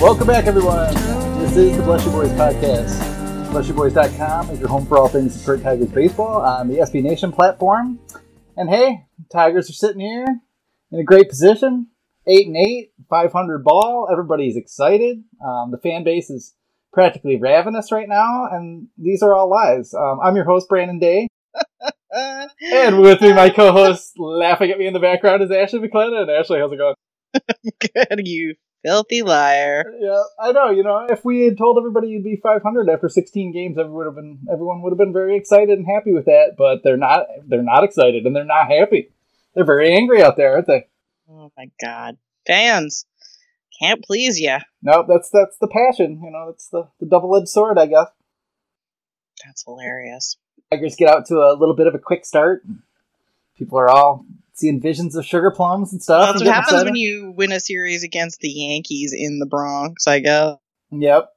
Welcome back, everyone. This is the Bless Your Boys podcast. BlessYourBoys.com is your home for all things Detroit Tigers baseball on the SB Nation platform. And hey, Tigers are sitting here in a great position, 8-8, 500 ball. Everybody's excited. The fan base is practically ravenous right now, and these are all lies. I'm your host, Brandon Day. And with me, my co-host laughing at me in the background is Ashley McClendon. And Ashley, how's it going? Good, you filthy liar. Yeah, I know. You know, if we had told everybody you'd be 500 after 16 games, everyone would have been very excited and happy with that. But they're not. They're not excited and they're not happy. They're very angry out there, aren't they? Oh my God, fans can't please you. No, that's the passion. You know, that's the double-edged sword, I guess. That's hilarious. Tigers get out to a little bit of a quick start. People are all seeing visions of sugar plums and stuff. That's what happens when you win a series against the Yankees in the Bronx, I guess. Yep.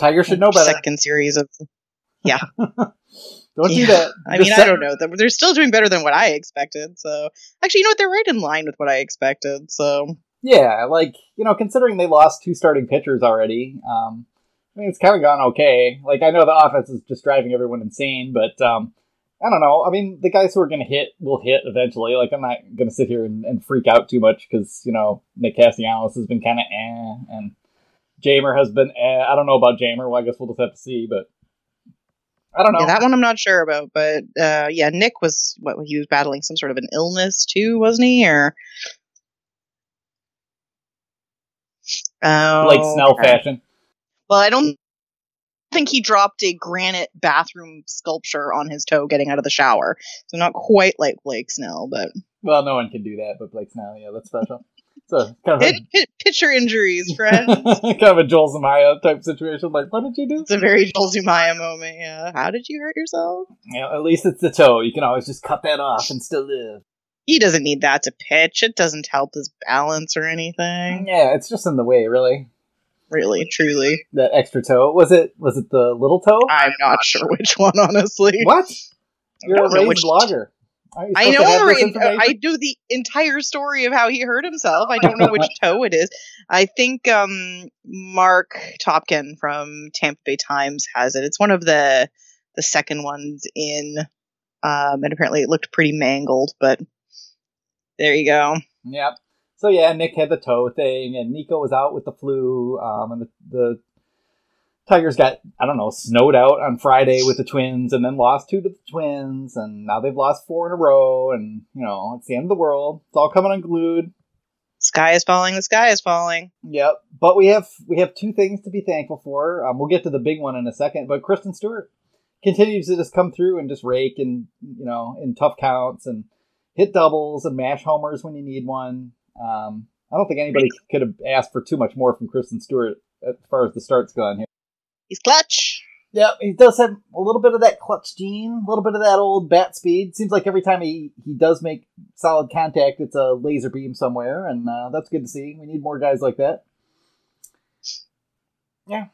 Tigers should know better. Second series of... Yeah. Don't do that. I don't know. They're still doing better than what I expected, so... Actually, you know what? They're right in line with what I expected, so... Yeah, like, you know, considering they lost two starting pitchers already, I mean, it's kind of gone okay. Like, I know the offense is just driving everyone insane, but... I don't know. I mean, the guys who are going to hit will hit eventually. Like, I'm not going to sit here and freak out too much because, you know, Nick Cassianos has been kind of and Jamer has been I don't know about Jamer. Well, I guess we'll just have to see, but I don't know. Yeah, that one I'm not sure about, but yeah, Nick was, he was battling some sort of an illness too, wasn't he? Or Blake Snell fashion. Well, I don't think he dropped a granite bathroom sculpture on his toe getting out of the shower. So not quite like Blake Snell, but... Well, no one can do that, but Blake Snell, yeah, that's special. So kind of pitcher injuries, friend. Kind of a Joel Zumaya type situation. Like, what did you do? It's a very Joel Zumaya moment, yeah. How did you hurt yourself? Yeah, at least it's the toe. You can always just cut that off and still live. He doesn't need that to pitch. It doesn't help his balance or anything. Yeah, it's just in the way, really. Really, truly. That extra toe. Was it the little toe? I'm not sure which one, honestly. What? You're a rage blogger. I know. I do the entire story of how he hurt himself. I don't know which toe it is. I think Mark Topkin from Tampa Bay Times has it. It's one of the second ones in, and apparently it looked pretty mangled, but there you go. Yep. So yeah, Nick had the toe thing, and Niko was out with the flu, and the Tigers got, I don't know, snowed out on Friday with the Twins, and then lost two to the Twins, and now they've lost four in a row, and, you know, it's the end of the world. It's all coming unglued. Sky is falling, the sky is falling. Yep, but we have two things to be thankful for. We'll get to the big one in a second, but Christin Stewart continues to just come through and just rake, and, you know, in tough counts, and hit doubles, and mash homers when you need one. I don't think anybody could have asked for too much more from Christin Stewart as far as the start's gone here. He's clutch. Yeah, he does have a little bit of that clutch gene, a little bit of that old bat speed. Seems like every time he does make solid contact, it's a laser beam somewhere, and that's good to see. We need more guys like that. Yeah,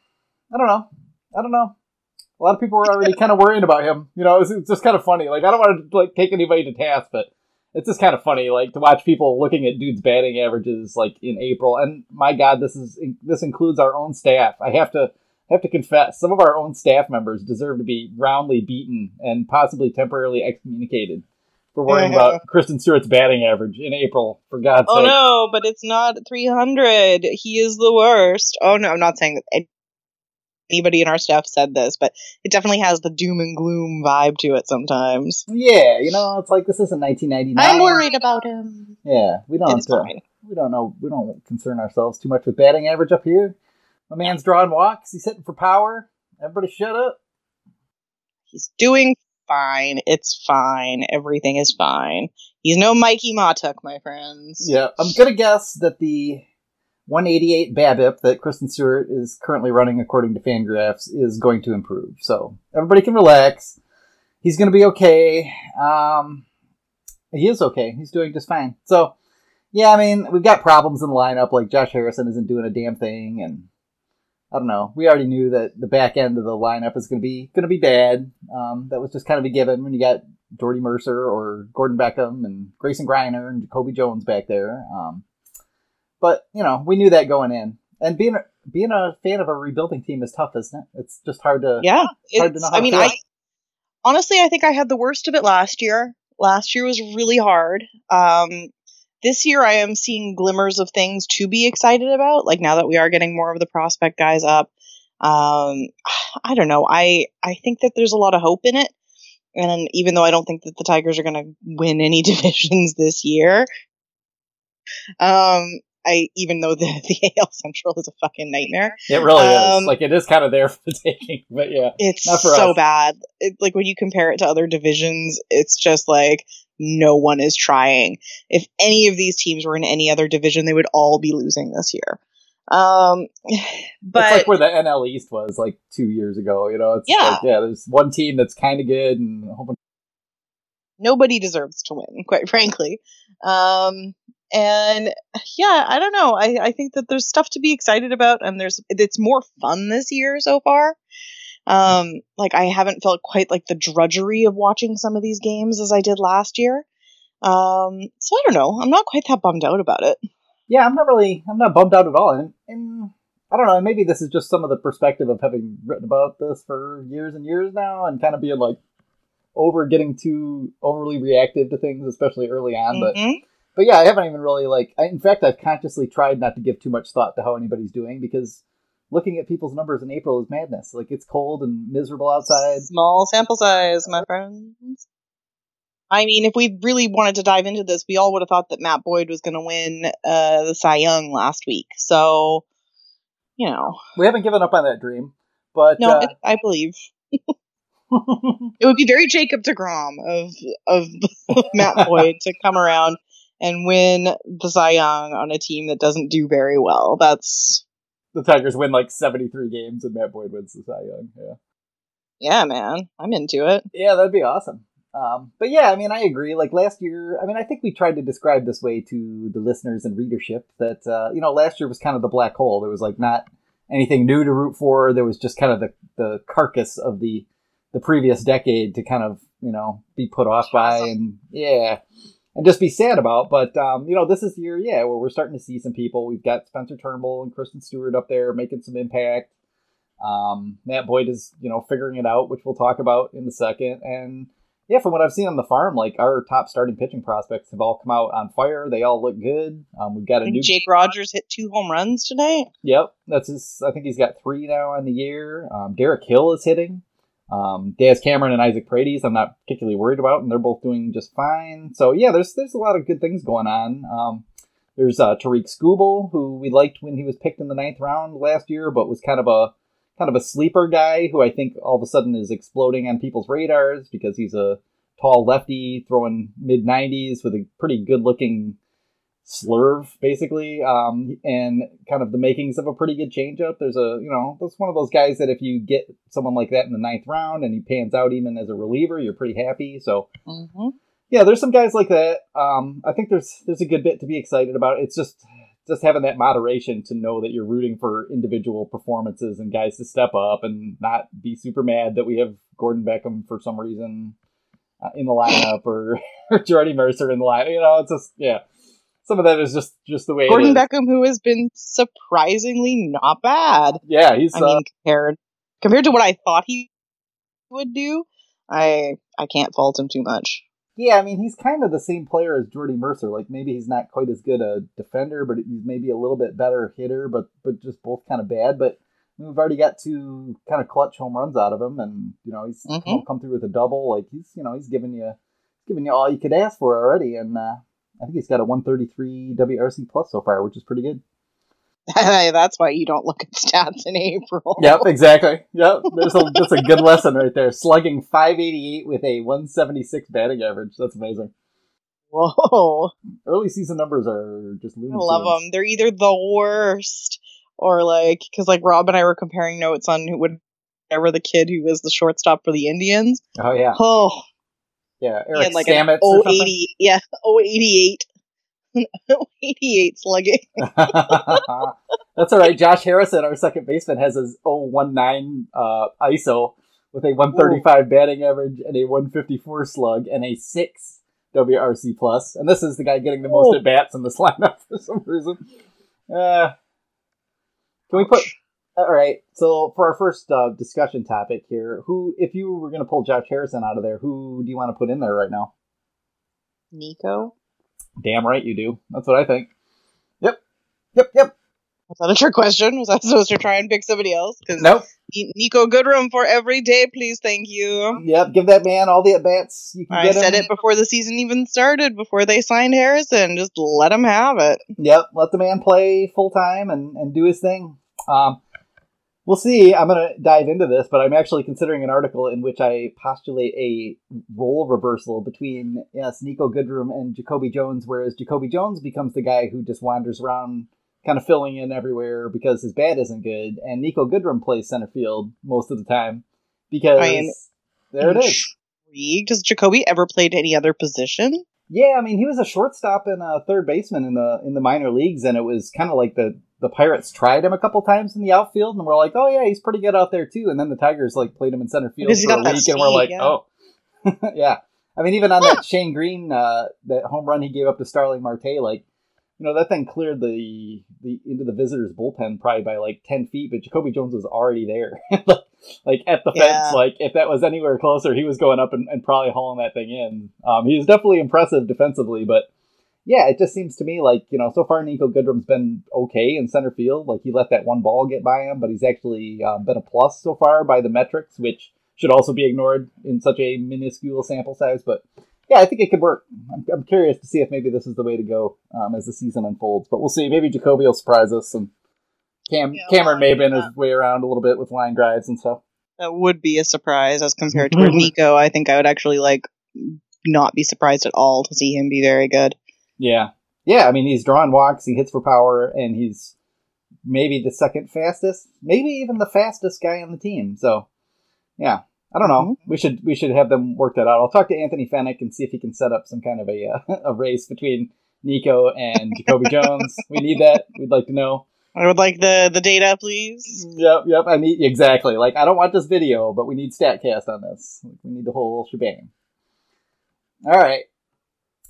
I don't know. A lot of people were already kind of worrying about him. You know, it's just kind of funny. Like, I don't want to like take anybody to task, but... It's just kind of funny, like, to watch people looking at dudes' batting averages, like, in April. And, my God, this includes our own staff. I have to confess, some of our own staff members deserve to be roundly beaten and possibly temporarily excommunicated for worrying about Christin Stewart's batting average in April, for God's sake. Oh, no, but it's not 300. He is the worst. Oh, no, I'm not saying that anybody in our staff said this, but it definitely has the doom and gloom vibe to it sometimes. Yeah, you know, it's like this isn't 1999. I'm worried about him. Yeah, we don't have to. we don't know. We don't concern ourselves too much with batting average up here. My man's drawing walks. He's hitting for power. Everybody shut up. He's doing fine. It's fine. Everything is fine. He's no Mikey Matuk, my friends. Yeah, I'm going to guess that the 188 BABIP that Christin Stewart is currently running, according to FanGraphs, is going to improve. So everybody can relax. He's going to be okay. He is okay. He's doing just fine. So, yeah, I mean, we've got problems in the lineup. Like, Josh Harrison isn't doing a damn thing, and I don't know. We already knew that the back end of the lineup is going to be bad. That was just kind of a given when you got Jordy Mercer or Gordon Beckham and Grayson Greiner and Jacoby Jones back there. But you know, we knew that going in. And being a fan of a rebuilding team is tough, isn't it? It's just hard to know how to feel. Honestly, I think I had the worst of it last year. Last year was really hard. This year, I am seeing glimmers of things to be excited about. Like, now that we are getting more of the prospect guys up, I don't know. I think that there's a lot of hope in it. And even though I don't think that the Tigers are going to win any divisions this year, even though the AL Central is a fucking nightmare. It really is. Like, it is kind of there for the taking, but yeah. It's not for so us. Bad. It's like, when you compare it to other divisions, it's just like, no one is trying. If any of these teams were in any other division, they would all be losing this year. But it's like where the NL East was like 2 years ago, you know? It's there's one team that's kind of good and a whole bunch. Nobody deserves to win, quite frankly. And yeah, I don't know. I think that there's stuff to be excited about, and it's more fun this year so far. Like, I haven't felt quite like the drudgery of watching some of these games as I did last year. So I don't know. I'm not quite that bummed out about it. Yeah, I'm not bummed out at all. And I don't know, maybe this is just some of the perspective of having written about this for years and years now, and kind of being like getting too overly reactive to things, especially early on. Mm-hmm. But yeah, I haven't even really in fact, I've consciously tried not to give too much thought to how anybody's doing, because looking at people's numbers in April is madness. Like, it's cold and miserable outside. Small sample size, my friends. I mean, if we really wanted to dive into this, we all would have thought that Matt Boyd was going to win the Cy Young last week. So, you know. We haven't given up on that dream. But no, I believe. It would be very Jacob deGrom of Matt Boyd to come around and win the Cy Young on a team that doesn't do very well. That's... The Tigers win, 73 games, and Matt Boyd wins the Cy Young. Yeah. Yeah, man. I'm into it. Yeah, that'd be awesome. But yeah, I mean, I agree. Like, last year, I mean, I think we tried to describe this way to the listeners and readership that, last year was kind of the black hole. There was, not anything new to root for. There was just kind of the carcass of the previous decade to kind of, be put off by and just be sad about. But, this is the year, where we're starting to see some people. We've got Spencer Turnbull and Christin Stewart up there making some impact. Matt Boyd is, figuring it out, which we'll talk about in a second. And, yeah, from what I've seen on the farm, our top starting pitching prospects have all come out on fire. They all look good. We've got Jake Rogers hit 2 home runs tonight. Yep. That's I think he's got 3 now on the year. Derek Hill is hitting. Daz Cameron and Isaac Paredes, I'm not particularly worried about, and they're both doing just fine. So yeah, there's a lot of good things going on. There's Tariq Skubal, who we liked when he was picked in the 9th round last year, but was kind of a sleeper guy who I think all of a sudden is exploding on people's radars because he's a tall lefty throwing mid-90s with a pretty good-looking slurve, basically, and kind of the makings of a pretty good changeup. There's that's one of those guys that if you get someone like that in the 9th round and he pans out even as a reliever, you're pretty happy. So, yeah, there's some guys like that. I think there's a good bit to be excited about. It's just having that moderation to know that you're rooting for individual performances and guys to step up and not be super mad that we have Gordon Beckham for some reason in the lineup or Jordy Mercer in the lineup. It's just, yeah. Some of that is just the way Gordon Beckham, who has been surprisingly not bad. Yeah, he's. I mean, compared to what I thought he would do, I can't fault him too much. Yeah, I mean, he's kind of the same player as Jordy Mercer. Like, maybe he's not quite as good a defender, but he's maybe a little bit better hitter. But just both kind of bad. But we've already got 2 kind of clutch home runs out of him, and he's come through with a double. Like, he's giving you all you could ask for already, and. I think he's got a 133 WRC plus so far, which is pretty good. Hey, that's why you don't look at stats in April. Yep, exactly. Yep, there's just a good lesson right there. Slugging 588 with a 176 batting average. That's amazing. Whoa. Early season numbers are just lunacy. I love them. They're either the worst or because Rob and I were comparing notes on whatever the kid who was the shortstop for the Indians. Oh, yeah. Oh. Yeah, Eric Stamets or something. 088. 088 slugging. That's all right. Josh Harrison, our second baseman, has his 019 ISO with a 135 batting average and a 154 slug and a 6 WRC plus. And this is the guy getting the most at bats in this lineup for some reason. Can we put? All right. So for our first discussion topic here, who, if you were going to pull Josh Harrison out of there, who do you want to put in there right now? Niko. Damn right you do. That's what I think. Yep. Was that a trick question? Was I supposed to try and pick somebody else? Nope. Niko Goodrum for every day, please. Thank you. Yep. Give that man all the at-bats you can get. I said it before the season even started, before they signed Harrison. Just let him have it. Yep. Let the man play full-time and do his thing. We'll see. I'm going to dive into this, but I'm actually considering an article in which I postulate a role reversal between Niko Goodrum and Jacoby Jones, whereas Jacoby Jones becomes the guy who just wanders around kind of filling in everywhere because his bat isn't good, and Niko Goodrum plays center field most of the time because there it is. Has Jacoby ever played any other position? Yeah, I mean, he was a shortstop and a third baseman in the minor leagues, and it was kind of like the Pirates tried him a couple times in the outfield, and we're like, oh yeah, he's pretty good out there too. And then the Tigers played him in center field for a week, and we're like, oh. Yeah. I mean, even on that Shane Greene, that home run he gave up to Starling Marte, that thing cleared the into the visitors' bullpen probably by 10 feet, but Jacoby Jones was already there. At the fence, if that was anywhere closer, he was going up and probably hauling that thing in. He was definitely impressive defensively, but yeah, it just seems to me so far Niko Goodrum's been okay in center field. He let that one ball get by him, but he's actually been a plus so far by the metrics, which should also be ignored in such a minuscule sample size. But yeah, I think it could work. I'm curious to see if maybe this is the way to go as the season unfolds. But we'll see. Maybe Jacoby will surprise us, and Cameron Maybin is way around a little bit with line drives and stuff. That would be a surprise as compared to Niko. I think I would actually not be surprised at all to see him be very good. Yeah. I mean, he's drawing walks, he hits for power, and he's maybe the second fastest, maybe even the fastest guy on the team. So, yeah, I don't know. Mm-hmm. We should have them work that out. I'll talk to Anthony Fennick and see if he can set up some kind of a race between Niko and Jacoby Jones. We need that. We'd like to know. I would like the data, please. Yep. I need exactly. I don't want this video, but we need Statcast on this. We need the whole shebang. All right.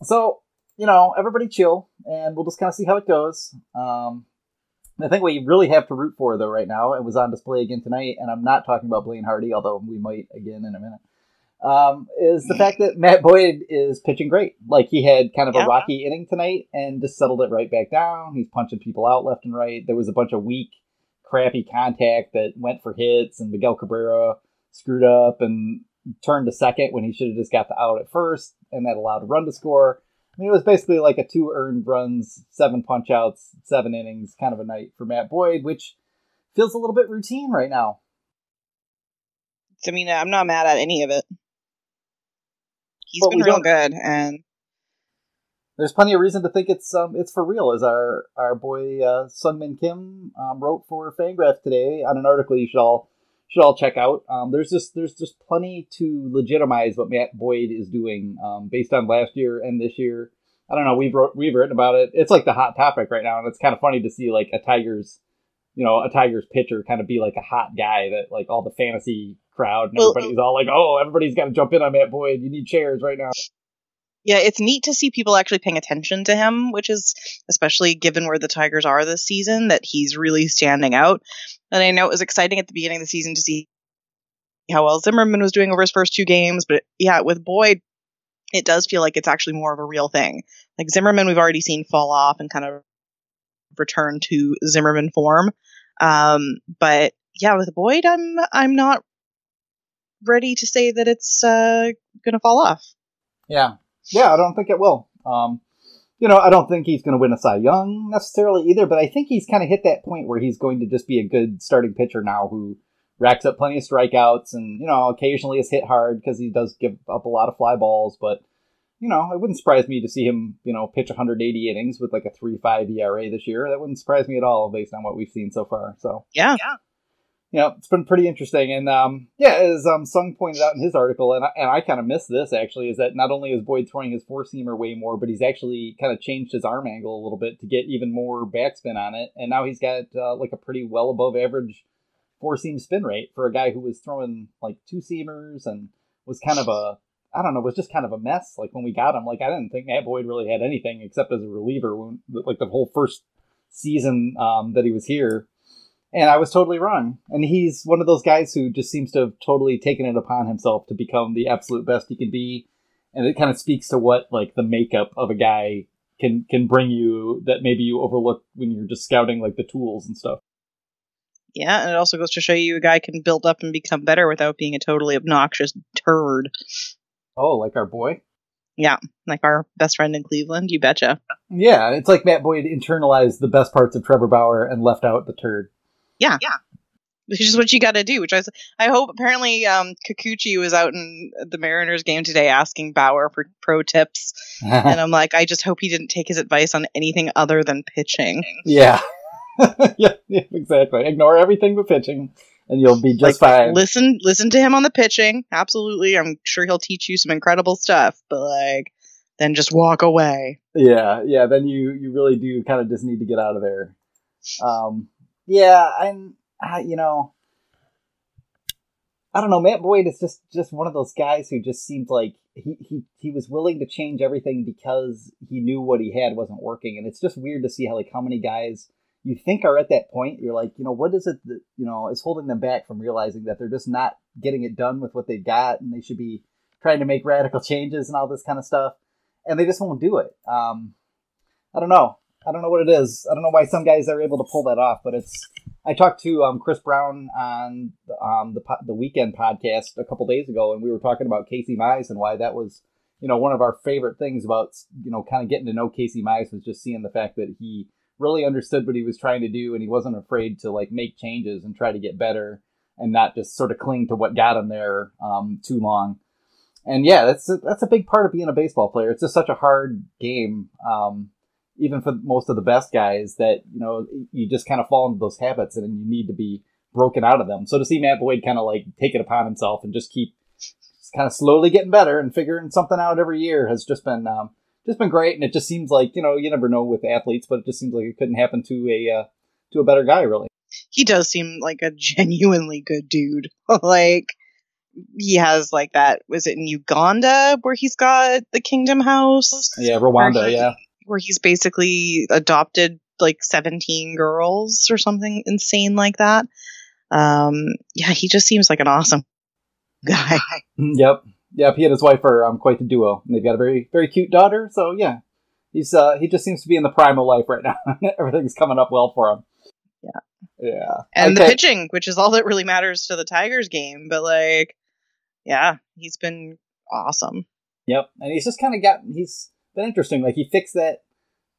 So. Everybody chill, and we'll just kind of see how it goes. I think what you really have to root for, though, right now, it was on display again tonight, and I'm not talking about Blaine Hardy, although we might again in a minute, is the fact that Matt Boyd is pitching great. He had kind of a rocky inning tonight and just settled it right back down. He's punching people out left and right. There was a bunch of weak, crappy contact that went for hits, and Miguel Cabrera screwed up and turned to second when he should have just got the out at first, and that allowed a run to score. I mean, it was basically a 2 earned runs, 7 punch-outs, 7 innings kind of a night for Matt Boyd, which feels a little bit routine right now. I mean, I'm not mad at any of it. He's been real good, and there's plenty of reason to think it's for real, as our boy Sungmin Kim wrote for FanGraphs today on an article you should all check out. There's just plenty to legitimize what Matt Boyd is doing based on last year and this year. I don't know. We've written about it. It's the hot topic right now, and it's kind of funny to see a Tigers pitcher kind of be a hot guy that all the fantasy crowd and everybody's all everybody's got to jump in on Matt Boyd. You need chairs right now. Yeah, it's neat to see people actually paying attention to him, which is especially given where the Tigers are this season, that he's really standing out. And I know it was exciting at the beginning of the season to see how well Zimmerman was doing over his first 2 games. But yeah, with Boyd, it does feel like it's actually more of a real thing. Zimmerman, we've already seen fall off and kind of return to Zimmerman form. But yeah, with Boyd, I'm not ready to say that it's going to fall off. Yeah. I don't think it will. you know, I don't think he's going to win a Cy Young necessarily either, but I think he's kind of hit that point where he's going to just be a good starting pitcher now who racks up plenty of strikeouts and, you know, occasionally is hit hard because he does give up a lot of fly balls. But, you know, it wouldn't surprise me to see him, you know, pitch 180 innings with like a 3.5 ERA this year. That wouldn't surprise me at all based on what we've seen so far. So, yeah. You know, it's been pretty interesting. And, as Sung pointed out in his article, and I kind of missed this, actually, is that not only is Boyd throwing his four-seamer way more, but he's actually kind of changed his arm angle a little bit to get even more backspin on it. And now he's got, like, a pretty well above average four-seam spin rate for a guy who was throwing, like, two-seamers and was kind of a mess. Like, when we got him, like, I didn't think Matt Boyd really had anything except as a reliever, like, the whole first season that he was here. And I was totally wrong. And he's one of those guys who just seems to have totally taken it upon himself to become the absolute best he can be. And it kind of speaks to what, like, the makeup of a guy can bring you that maybe you overlook when you're just scouting, like, the tools and stuff. Yeah, and it also goes to show you a guy can build up and become better without being a totally obnoxious turd. Oh, like our boy? Yeah, like our best friend in Cleveland, you betcha. Yeah, it's like Matt Boyd internalized the best parts of Trevor Bauer and left out the turd. Yeah, which is what you got to do. Which I hope. Apparently, Kikuchi was out in the Mariners game today asking Bauer for pro tips, and I'm like, I just hope he didn't take his advice on anything other than pitching. Yeah, yeah, exactly. Ignore everything but pitching, and you'll be just fine. Listen to him on the pitching. Absolutely, I'm sure he'll teach you some incredible stuff. But then just walk away. Yeah. Then you really do kind of just need to get out of there. Yeah, I don't know. Matt Boyd is just one of those guys who just seemed like he was willing to change everything because he knew what he had wasn't working. And it's just weird to see how many guys you think are at that point. You're like, you know, what is it that, you know, is holding them back from realizing that they're just not getting it done with what they've got and they should be trying to make radical changes and all this kind of stuff. And they just won't do it. I don't know. I don't know what it is. I don't know why some guys are able to pull that off, but it's... I talked to Chris Brown on the Weekend podcast a couple days ago, and we were talking about Casey Mize and why that was, you know, one of our favorite things about, you know, kind of getting to know Casey Mize was just seeing the fact that he really understood what he was trying to do, and he wasn't afraid to, like, make changes and try to get better and not just sort of cling to what got him there too long. And, yeah, that's a big part of being a baseball player. It's just such a hard game, even for most of the best guys, that, you know, you just kind of fall into those habits and you need to be broken out of them. So to see Matt Boyd kind of like take it upon himself and just keep kind of slowly getting better and figuring something out every year has just been great. And it just seems like, you know, you never know with athletes, but it just seems like it couldn't happen to a better guy, really. He does seem like a genuinely good dude. Like, he has like that, was it in Uganda where he's got the Kingdom House? Yeah, Rwanda, yeah. Where he's basically adopted like 17 girls or something insane like that. Yeah, he just seems like an awesome guy. Yep. He and his wife are quite the duo, and they've got a very, very cute daughter. So yeah, he's he just seems to be in the prime of life right now. Everything's coming up well for him. Yeah. And okay. The pitching, which is all that really matters to the Tigers game, but like, yeah, he's been awesome. Yep, and he's just kind of been interesting. Like, he fixed the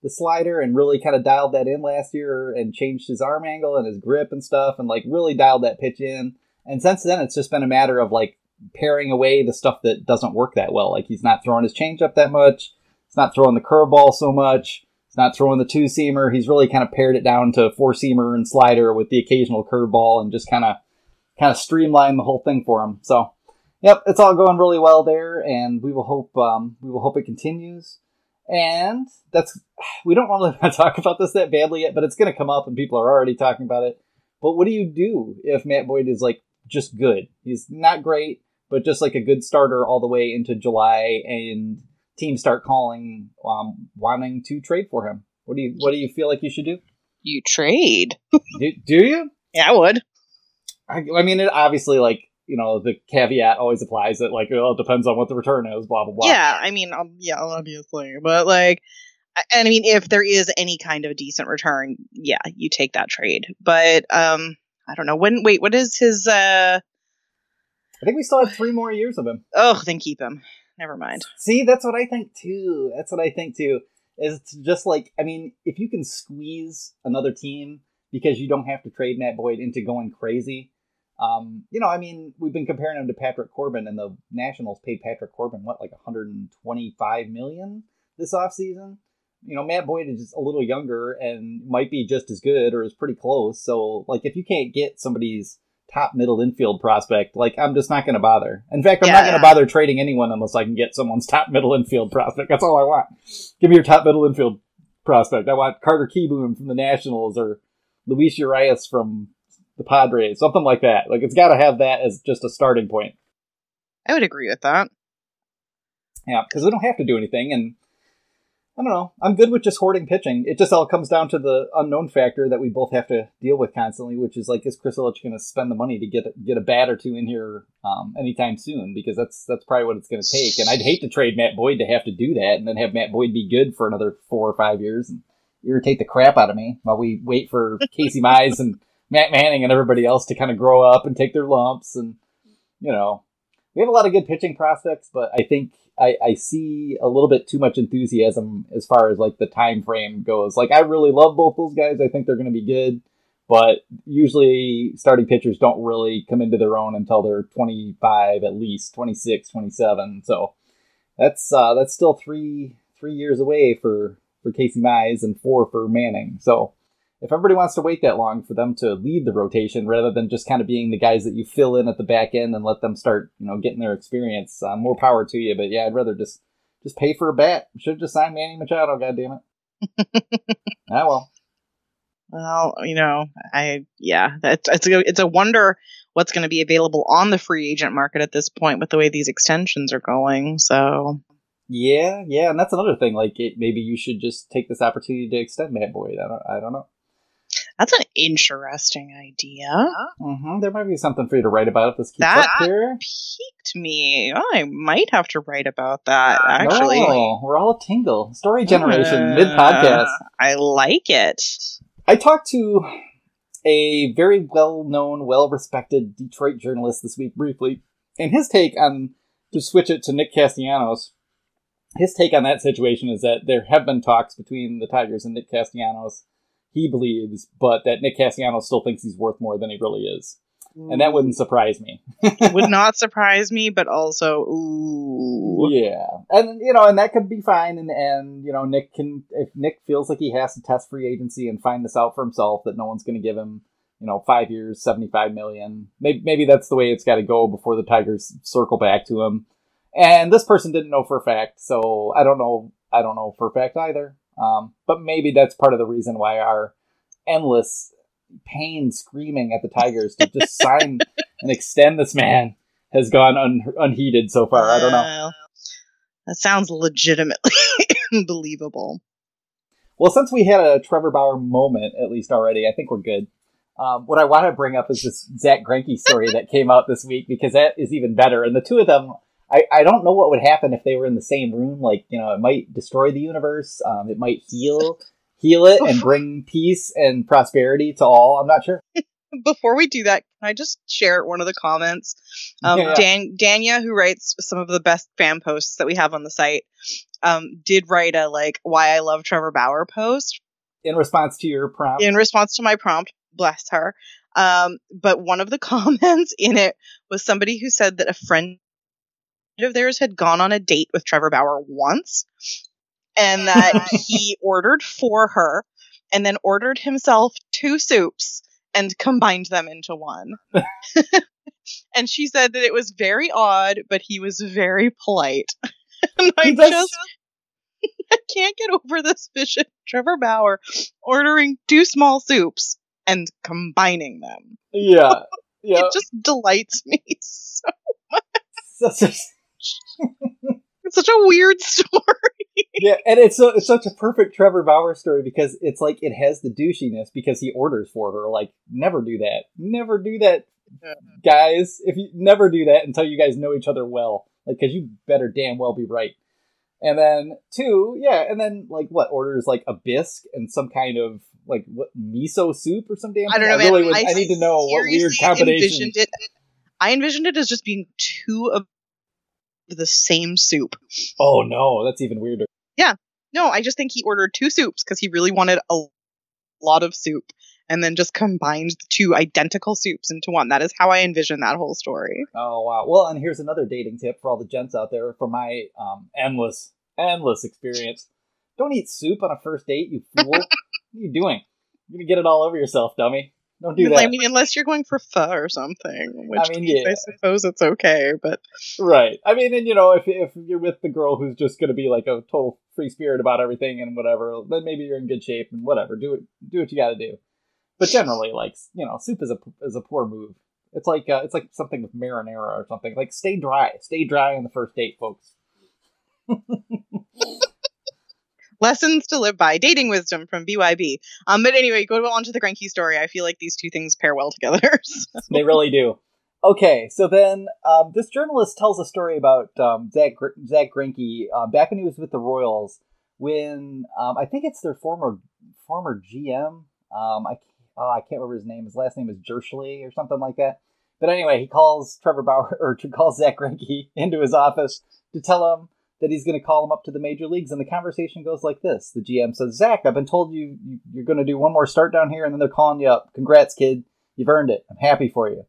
slider and really kind of dialed that in last year and changed his arm angle and his grip and stuff and like really dialed that pitch in. And since then, it's just been a matter of like paring away the stuff that doesn't work that well. Like, he's not throwing his changeup that much. He's not throwing the curveball so much. He's not throwing the two-seamer. He's really kind of pared it down to four-seamer and slider with the occasional curveball and just kind of streamlined the whole thing for him. So, yep, it's all going really well there, and we will hope it continues. And we don't really want to talk about this that badly yet, but it's going to come up and people are already talking about it. But what do you do if Matt Boyd is like just good? He's not great, but just like a good starter all the way into July, and teams start calling, wanting to trade for him. What do you feel like you should do? You trade. Do you? Yeah, I would. I mean, it obviously, like, you know, the caveat always applies that, like, well, it depends on what the return is, blah, blah, blah. Yeah, I mean, obviously. But, like, and I mean, if there is any kind of decent return, yeah, you take that trade. But, I don't know. What is his, I think we still have 3 more years of him. Oh, then keep him. Never mind. See, that's what I think, too. It's just like, I mean, if you can squeeze another team because you don't have to trade Matt Boyd into going crazy. You know, I mean, we've been comparing him to Patrick Corbin, and the Nationals paid Patrick Corbin, like $125 million this offseason? You know, Matt Boyd is just a little younger and might be just as good or is pretty close. So, like, if you can't get somebody's top middle infield prospect, like, I'm just not going to bother. In fact, I'm not going to bother trading anyone unless I can get someone's top middle infield prospect. That's all I want. Give me your top middle infield prospect. I want Carter Kieboom from the Nationals or Luis Urias from the Padres, something like that. Like, it's got to have that as just a starting point. I would agree with that. Yeah, because they don't have to do anything, and I don't know. I'm good with just hoarding pitching. It just all comes down to the unknown factor that we both have to deal with constantly, which is like, is Chris Ilitch going to spend the money to get a bat or two in here anytime soon? Because that's probably what it's going to take. And I'd hate to trade Matt Boyd to have to do that and then have Matt Boyd be good for another 4 or 5 years and irritate the crap out of me while we wait for Casey Mize and Matt Manning and everybody else to kind of grow up and take their lumps. And, you know, we have a lot of good pitching prospects, but I think I see a little bit too much enthusiasm as far as like the time frame goes. Like, I really love both those guys. I think they're going to be good, but usually starting pitchers don't really come into their own until they're 25, at least 26, 27. So that's still three years away for Casey Mize and 4 for Manning. So if everybody wants to wait that long for them to lead the rotation rather than just kind of being the guys that you fill in at the back end and let them start, you know, getting their experience, more power to you. But yeah, I'd rather just pay for a bat. Should have just signed Manny Machado, goddammit. Ah, well. Well, you know, it's a wonder what's going to be available on the free agent market at this point with the way these extensions are going. So. Yeah. And that's another thing. Like, maybe you should just take this opportunity to extend Matt Boyd. I don't know. That's an interesting idea. Mm-hmm. There might be something for you to write about if this keeps up here. That piqued me. Oh, I might have to write about that, actually. No, we're all a tingle. Story generation, mid-podcast. I like it. I talked to a very well-known, well-respected Detroit journalist this week, briefly, and his take on, to switch it to Nick Castellanos, his take on that situation is that there have been talks between the Tigers and Nick Castellanos, he believes, but that Nick Castellanos still thinks he's worth more than he really is. Ooh. And that wouldn't surprise me. It would not surprise me, but also, ooh. Yeah. And, you know, and that could be fine. And you know, Nick can, if Nick feels like he has to test free agency and find this out for himself, that no one's going to give him, you know, 5 years, $75 million. Maybe that's the way it's got to go before the Tigers circle back to him. And this person didn't know for a fact, so I don't know for a fact either. But maybe that's part of the reason why our endless pain screaming at the Tigers to just sign and extend this man has gone unheeded so far. I don't know. That sounds legitimately unbelievable. Well, since we had a Trevor Bauer moment, at least already, I think we're good. What I want to bring up is this Zack Greinke story that came out this week, because that is even better. And the two of them, I don't know what would happen if they were in the same room. Like, you know, it might destroy the universe. It might heal it and bring peace and prosperity to all. I'm not sure. Before we do that, can I just share one of the comments? Dania, who writes some of the best fan posts that we have on the site, did write a, like, why I love Trevor Bauer post. In response to your prompt. In response to my prompt. Bless her. But one of the comments in it was somebody who said that a friend of theirs had gone on a date with Trevor Bauer once, and that he ordered for her and then ordered himself 2 soups and combined them into one. And she said that it was very odd, but he was very polite. And I can't get over this vision of Trevor Bauer ordering 2 small soups and combining them. Yeah. It just delights me so much. It's such a weird story. Yeah, and it's such a perfect Trevor Bauer story, because it's like, it has the douchiness because he orders for her. Like, never do that. Never do that, guys. If you never do that until you guys know each other well, like, because you better damn well be right. And then 2, and then like what orders like a bisque and some kind of like what miso soup or some damn. I don't know. I need to know what weird combination. I envisioned it as just being 2 of the same soup. Oh no, that's even weirder. Yeah. No, I just think he ordered two soups because he really wanted a lot of soup, and then just combined the two identical soups into one. That is how I envision that whole story. Oh, wow. Well, and here's another dating tip for all the gents out there from my endless experience. Don't eat soup on a first date, you fool. What are you doing? You're going to get it all over yourself, dummy. Don't do that. I mean, unless you're going for pho or something, which I suppose it's okay, but... Right. I mean, and you know, if you're with the girl who's just going to be like a total free spirit about everything and whatever, then maybe you're in good shape and whatever. Do what you got to do. But generally, like, you know, soup is a poor move. It's like something with marinara or something. Like, stay dry. Stay dry on the first date, folks. Lessons to live by. Dating wisdom from BYB. But anyway, go on to the Greinke story. I feel like these two things pair well together. So. They really do. Okay, so then this journalist tells a story about Zack Greinke back when he was with the Royals when I think it's their former GM. I can't remember his name. His last name is Gershley or something like that. But anyway, he calls Trevor Bauer or calls Zack Greinke into his office to tell him that he's going to call him up to the major leagues, and the conversation goes like this. The GM says, Zach, I've been told you're going to do one more start down here, and then they're calling you up. Congrats, kid. You've earned it. I'm happy for you.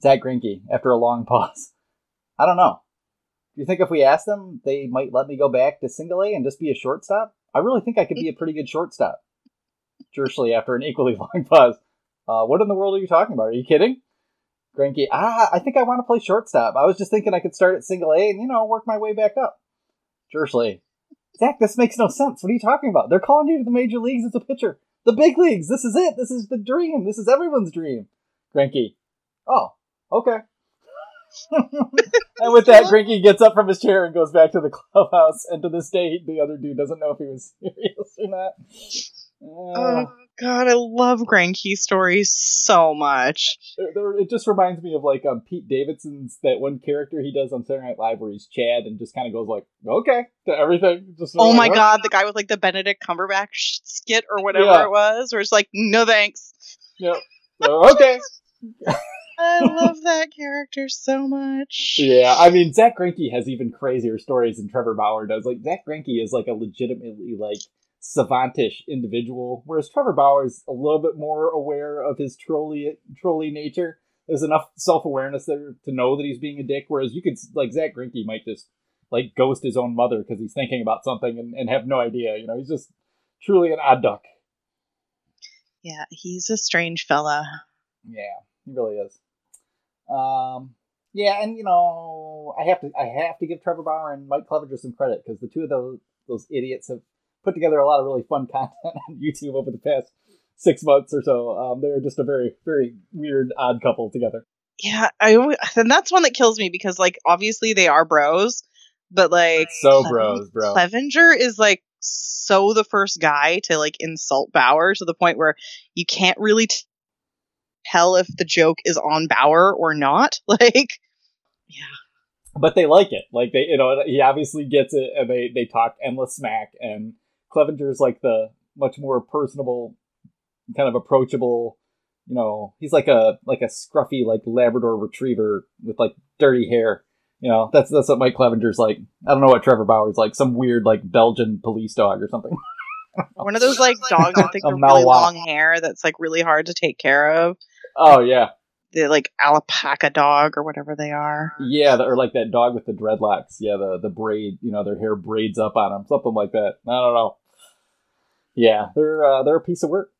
Zack Greinke, after a long pause. I don't know. Do you think if we asked them, they might let me go back to single A and just be a shortstop? I really think I could be a pretty good shortstop. Gershley, after an equally long pause. What in the world are you talking about? Are you kidding? Greinke, I think I want to play shortstop. I was just thinking I could start at single A and, you know, work my way back up. Gershley, Zach, this makes no sense. What are you talking about? They're calling you to the major leagues as a pitcher. The big leagues. This is it. This is the dream. This is everyone's dream. Greinke, oh, okay. And with that, Greinke gets up from his chair and goes back to the clubhouse. And to this day, the other dude doesn't know if he was serious or not. Oh, God, I love Greinke stories so much. It just reminds me of, like, Pete Davidson's, that one character he does on Saturday Night Live where he's Chad and just kind of goes like, okay, to everything. Just oh, my God, the guy with, like, the Benedict Cumberbatch skit or whatever it was, where it's like, no thanks. Yep. Okay. I love that character so much. Yeah, I mean, Zack Greinke has even crazier stories than Trevor Bauer does. Like, Zack Greinke is, like, a legitimately, like, savantish individual, whereas Trevor Bauer is a little bit more aware of his trolley nature. There's enough self-awareness there to know that he's being a dick, whereas you could, like, Zack Greinke might just, like, ghost his own mother because he's thinking about something and have no idea. You know, he's just truly an odd duck. Yeah, he's a strange fella. Yeah, he really is. Yeah, and, you know, I have to give Trevor Bauer and Mike Clevenger some credit, because the two of those idiots have put together a lot of really fun content on YouTube over the past 6 months or so. They're just a very, very weird, odd couple together. Yeah, and that's one that kills me because, like, obviously they are bros, but, like, so bros, bro. Clevenger is, like, so the first guy to, like, insult Bauer to the point where you can't really tell if the joke is on Bauer or not. Like, yeah. But they like it. Like, they, you know, he obviously gets it, and they talk endless smack, and Clevenger's, like, the much more personable, kind of approachable, you know, he's like a scruffy, like, Labrador retriever with, like, dirty hair. You know, that's what Mike Clevenger's like. I don't know what Trevor Bauer's like, some weird, like, Belgian police dog or something. One of those, like, dogs that think with really long hair that's, like, really hard to take care of. Oh, yeah. The, like, alpaca dog or whatever they are. Yeah, or, like, that dog with the dreadlocks. Yeah, the braid, you know, their hair braids up on them. Something like that. I don't know. Yeah, they're a piece of work.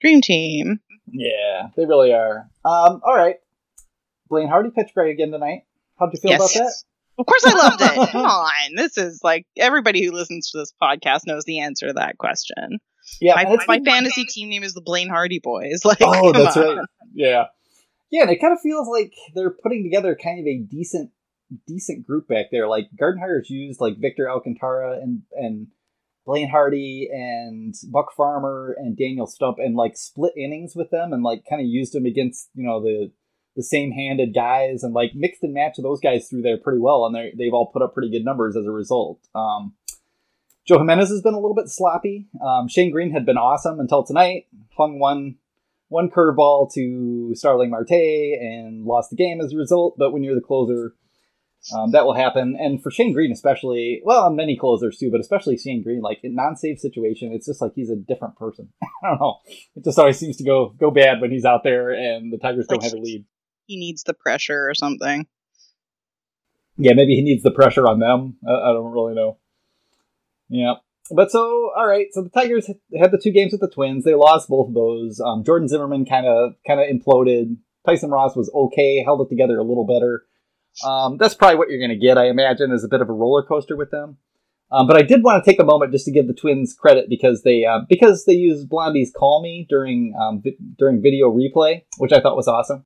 Dream team. Yeah, they really are. All right. Blaine Hardy pitched great again tonight. How'd you feel about that? Of course I loved it. Come on. This is, like, everybody who listens to this podcast knows the answer to that question. Yeah, my fantasy team name is the Blaine Hardy Boys. Like, oh, that's right. Yeah, yeah, and it kind of feels like they're putting together kind of a decent group back there. Like, Gardenhire's used, like, Victor Alcantara and Blaine Hardy and Buck Farmer and Daniel Stump, and, like, split innings with them, and, like, kind of used them against, you know, the same-handed guys, and, like, mixed and matched those guys through there pretty well, and they've all put up pretty good numbers as a result. Joe Jimenez has been a little bit sloppy. Shane Greene had been awesome until tonight. Hung one curveball to Starling Marte and lost the game as a result. But when you're the closer, That will happen. And for Shane Greene especially, well, many closers too, but especially Shane Greene, like in non-save situation, it's just like he's a different person. I don't know. It just always seems to go bad when he's out there and the Tigers don't have a lead. He needs the pressure or something. Yeah, maybe he needs the pressure on them. I don't really know. Yeah. But so, all right, so the Tigers had the two games with the Twins. They lost both of those. Jordan Zimmerman kind of imploded. Tyson Ross was okay, held it together a little better. That's probably what you're going to get, I imagine, is a bit of a roller coaster with them. But I did want to take a moment just to give the Twins credit because they used Blondie's "Call Me" during video replay, which I thought was awesome.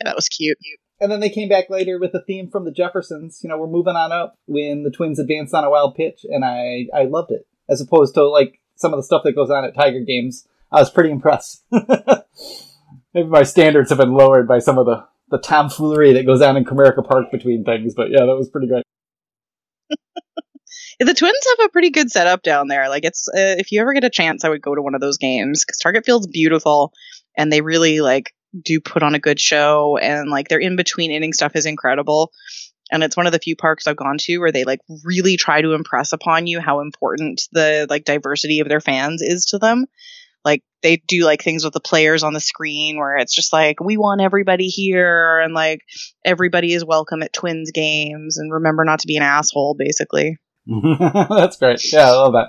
Yeah, that was cute. And then they came back later with a theme from the Jeffersons. You know, we're moving on up when the Twins advanced on a wild pitch, and I loved it. As opposed to, like, some of the stuff that goes on at Tiger games, I was pretty impressed. Maybe my standards have been lowered by some of the tomfoolery that goes on in Comerica Park between things, but yeah, that was pretty great. The Twins have a pretty good setup down there. Like, it's if you ever get a chance, I would go to one of those games, because Target Field's beautiful, and they really, like, do put on a good show, and like their in between inning stuff is incredible. And it's one of the few parks I've gone to where they like really try to impress upon you how important the like diversity of their fans is to them. Like they do like things with the players on the screen where it's just like, we want everybody here, and like everybody is welcome at Twins games, and remember not to be an asshole, basically. That's great. Yeah, I love that.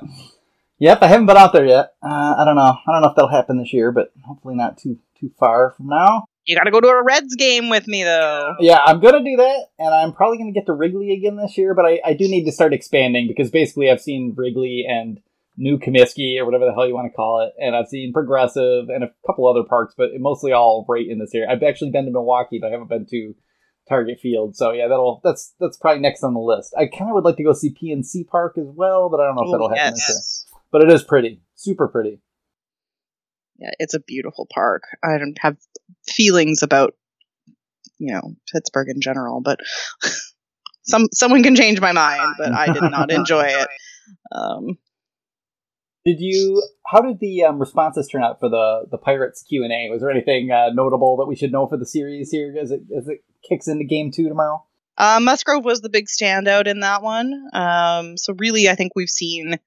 Yep, I haven't been out there yet. I don't know. I don't know if that'll happen this year, but hopefully not too far from now. You got to go to a Reds game with me, though. Yeah, I'm going to do that, and I'm probably going to get to Wrigley again this year, but I do need to start expanding, because basically I've seen Wrigley and New Comiskey, or whatever the hell you want to call it, and I've seen Progressive and a couple other parks, but mostly all right in this area. I've actually been to Milwaukee, but I haven't been to Target Field, so yeah, that's probably next on the list. I kind of would like to go see PNC Park as well, but I don't know if that'll happen this year. But it is pretty. Super pretty. Yeah, it's a beautiful park. I don't have feelings about, you know, Pittsburgh in general, but someone can change my mind, but I did not enjoy it. How did the responses turn out for the Pirates Q&A? Was there anything notable that we should know for the series here as it kicks into game 2 tomorrow? Musgrove was the big standout in that one. So really, I think we've seen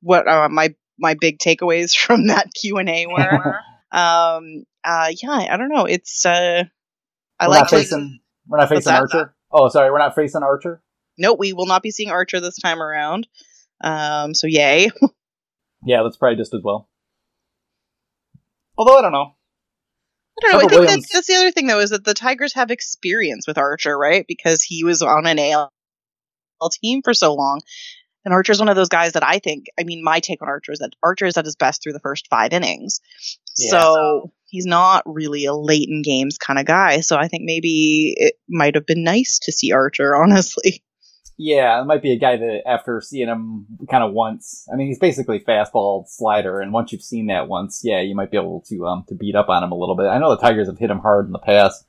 what my big takeaways from that Q&A were. I don't know. It's we're not facing Archer. Oh, sorry, we're not facing Archer. No, we will not be seeing Archer this time around. So yay. Yeah, that's probably just as well. Although I don't know. Trevor Williams. That's the other thing though, is that the Tigers have experience with Archer, right? Because he was on an AL team for so long. And Archer's one of those guys that my take on Archer is that Archer is at his best through the first 5 innings. Yeah. So he's not really a late in games kind of guy. So I think maybe it might have been nice to see Archer, honestly. Yeah, it might be a guy that after seeing him kind of once, I mean, he's basically fastball slider. And once you've seen that once, yeah, you might be able to beat up on him a little bit. I know the Tigers have hit him hard in the past.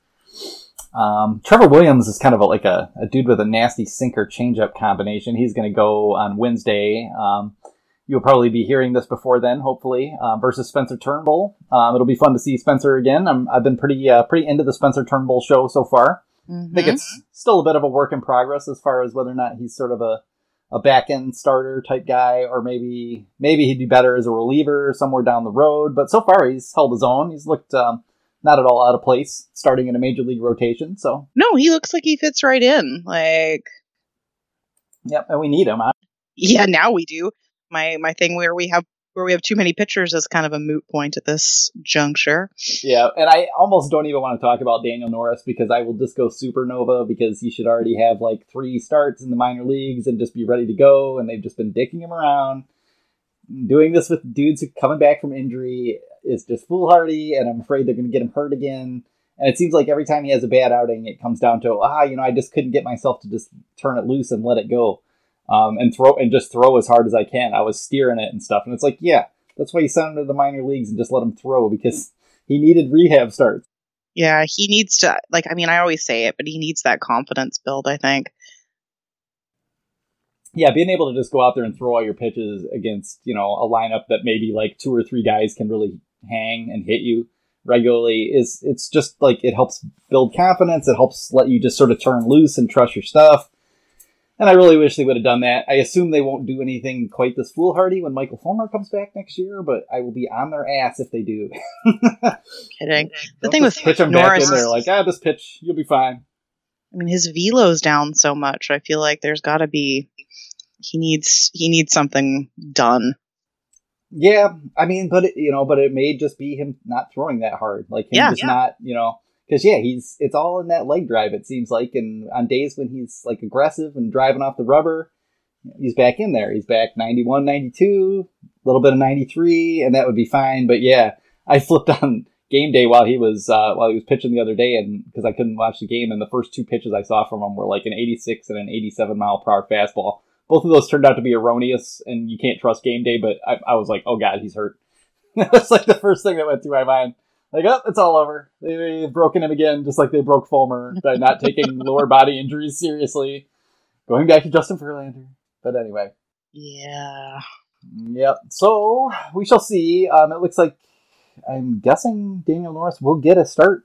Trevor Williams is kind of a dude with a nasty sinker changeup combination. He's going to go on Wednesday. You'll probably be hearing this before then, hopefully, versus Spencer Turnbull. It'll be fun to see Spencer again. I've been pretty into the Spencer Turnbull show so far. Mm-hmm. I think it's still a bit of a work in progress as far as whether or not he's sort of a back-end starter type guy, or maybe he'd be better as a reliever somewhere down the road. But so far, he's held his own. He's looked not at all out of place starting in a major league rotation. So no, he looks like he fits right in. Like, yep, and we need him. Yeah, now we do. My thing where we have too many pitchers is kind of a moot point at this juncture. Yeah, and I almost don't even want to talk about Daniel Norris, because I will just go supernova, because he should already have like 3 starts in the minor leagues and just be ready to go, and they've just been dicking him around. Doing this with dudes coming back from injury is just foolhardy, and I'm afraid they're going to get him hurt again. And it seems like every time he has a bad outing, it comes down to, I just couldn't get myself to just turn it loose and let it go, and just throw as hard as I can. I was steering it and stuff, and it's like, yeah, that's why you sent him to the minor leagues and just let him throw, because he needed rehab starts. Yeah, he needs to. Like, I mean, I always say it, but he needs that confidence build, I think. Yeah, being able to just go out there and throw all your pitches against, you know, a lineup that maybe like 2 or 3 guys can really hang and hit you regularly is it's just like it helps build confidence. It helps let you just sort of turn loose and trust your stuff. And I really wish they would have done that. I assume they won't do anything quite this foolhardy when Michael Fulmer comes back next year, but I will be on their ass if they do. Kidding. The thing with pitch him Norris, back in there, like, this pitch, you'll be fine. I mean, his velo's down so much. I feel like there's got to be he needs something done. Yeah, I mean, but it may just be him not throwing that hard, like him not, Because, it's all in that leg drive, it seems like. And on days when he's, like, aggressive and driving off the rubber, he's back in there. He's back 91, 92, a little bit of 93, and that would be fine. But, yeah, I flipped on game day while he was pitching the other day, and because I couldn't watch the game. And the first two pitches I saw from him were, like, an 86 and an 87-mile-per-hour fastball. Both of those turned out to be erroneous, and you can't trust game day. But I was like, oh, God, he's hurt. That's, like, the first thing that went through my mind. Like, it's all over. They've broken him again, just like they broke Fulmer by not taking lower body injuries seriously. Going back to Justin Verlander. But anyway. Yeah. Yep. So, we shall see. It looks like, I'm guessing Daniel Norris will get a start,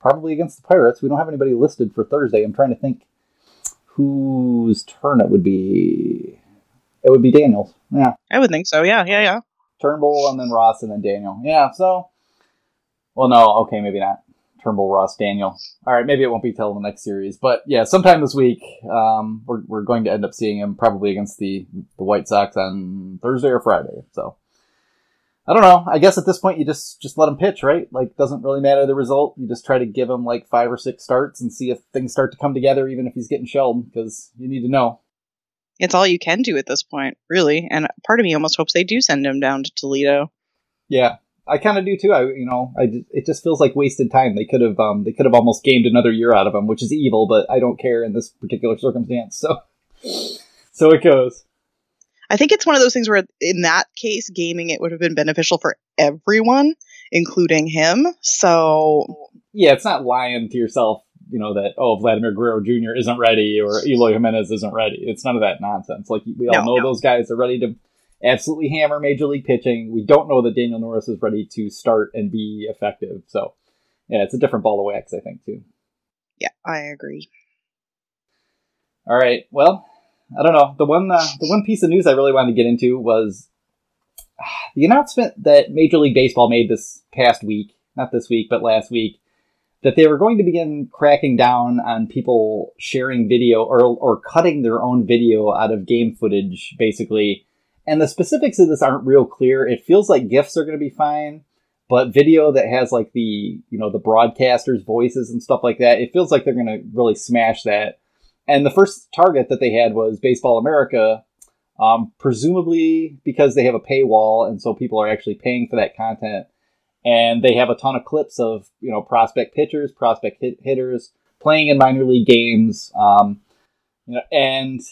probably against the Pirates. We don't have anybody listed for Thursday. I'm trying to think whose turn it would be. It would be Daniel's. Yeah. I would think so. Yeah. Turnbull, and then Ross, and then Daniel. Yeah, so... Well, no, okay, maybe not. Turnbull, Ross, Daniel. All right, maybe it won't be till the next series. But, yeah, sometime this week, we're going to end up seeing him probably against the White Sox on Thursday or Friday. So, I don't know. I guess at this point, you just let him pitch, right? Like, doesn't really matter the result. You just try to give him, like, 5 or 6 starts and see if things start to come together, even if he's getting shelled, because you need to know. It's all you can do at this point, really. And part of me almost hopes they do send him down to Toledo. Yeah. I kind of do too. It just feels like wasted time. They could have almost gamed another year out of him, which is evil, but I don't care in this particular circumstance. So it goes. I think it's one of those things where, in that case, gaming it would have been beneficial for everyone, including him. So yeah, it's not lying to yourself, that Vladimir Guerrero Jr. isn't ready or Eloy Jimenez isn't ready. It's none of that nonsense. Like we all know those guys are ready to absolutely hammer Major League pitching. We don't know that Daniel Norris is ready to start and be effective. So, yeah, it's a different ball of wax, I think, too. Yeah, I agree. All right. Well, I don't know. The one piece of news I really wanted to get into was the announcement that Major League Baseball made this past week, not this week, but last week, that they were going to begin cracking down on people sharing video or cutting their own video out of game footage, basically. And the specifics of this aren't real clear. It feels like GIFs are going to be fine, but video that has like the broadcasters' voices and stuff like that, it feels like they're going to really smash that. And the first target that they had was Baseball America, presumably because they have a paywall and so people are actually paying for that content. And they have a ton of clips of prospect pitchers, prospect hitters playing in minor league games, and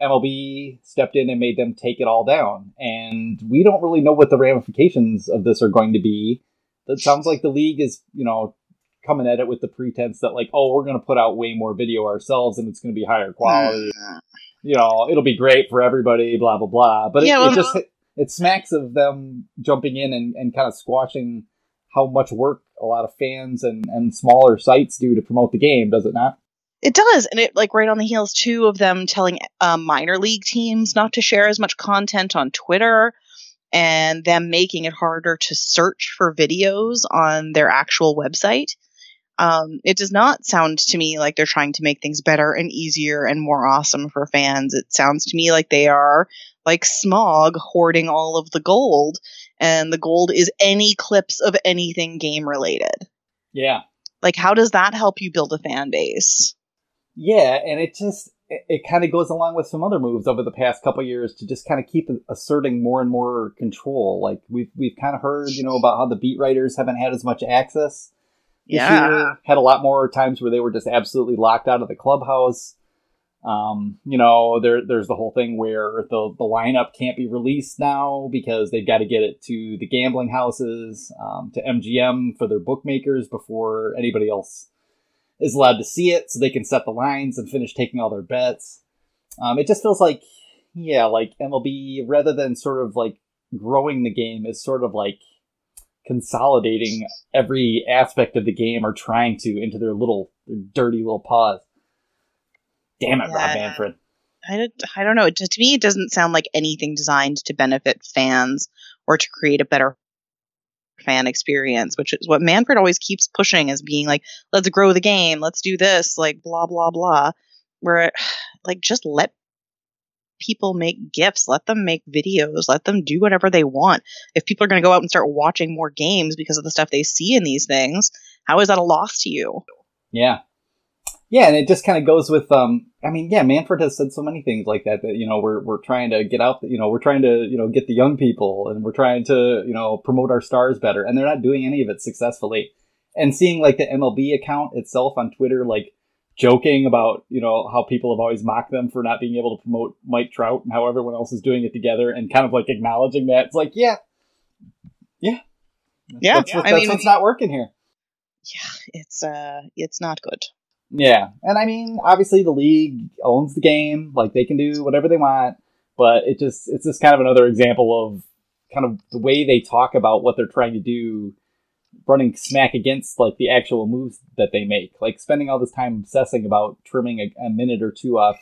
MLB stepped in and made them take it all down. And we don't really know what the ramifications of this are going to be. That sounds like the league is, coming at it with the pretense that like, oh, we're going to put out way more video ourselves and it's going to be higher quality. It'll be great for everybody, blah, blah, blah. But it smacks of them jumping in and kind of squashing how much work a lot of fans and smaller sites do to promote the game, does it not? It does, and it like right on the heels too of them telling minor league teams not to share as much content on Twitter, and them making it harder to search for videos on their actual website. It does not sound to me like they're trying to make things better and easier and more awesome for fans. It sounds to me like they are like smog hoarding all of the gold, and the gold is any clips of anything game related. Yeah, like how does that help you build a fan base? Yeah, and it kind of goes along with some other moves over the past couple of years to just kind of keep asserting more and more control. Like we've kind of heard, about how the beat writers haven't had as much access. This year, had a lot more times where they were just absolutely locked out of the clubhouse. There's the whole thing where the lineup can't be released now because they've got to get it to the gambling houses, to MGM for their bookmakers before anybody else is allowed to see it so they can set the lines and finish taking all their bets. It just feels like, like MLB, rather than sort of like growing the game, is sort of like consolidating every aspect of the game or trying to into their little dirty little paws. Damn it, yeah. Rob Manfred. I don't know. To me, it doesn't sound like anything designed to benefit fans or to create a better fan experience, which is what Manfred always keeps pushing as being like, let's grow the game, let's do this, like blah, blah, blah. Where like, just let people make GIFs, let them make videos, let them do whatever they want. If people are going to go out and start watching more games because of the stuff they see in these things, how is that a loss to you? Yeah. Yeah, and it just kind of goes with, I mean, yeah, Manfred has said so many things like that, that, you know, we're trying to get out, you know, we're trying to, you know, get the young people, and we're trying to, you know, promote our stars better, and they're not doing any of it successfully. And seeing, like, the MLB account itself on Twitter, like, joking about, you know, how people have always mocked them for not being able to promote Mike Trout and how everyone else is doing it together, and kind of, like, acknowledging that, it's like, yeah. Yeah. That's what's not working here. Yeah, it's not good. Yeah, and I mean, obviously the league owns the game, like they can do whatever they want, but it's just kind of another example of kind of the way they talk about what they're trying to do, running smack against like the actual moves that they make, like spending all this time obsessing about trimming a minute or two off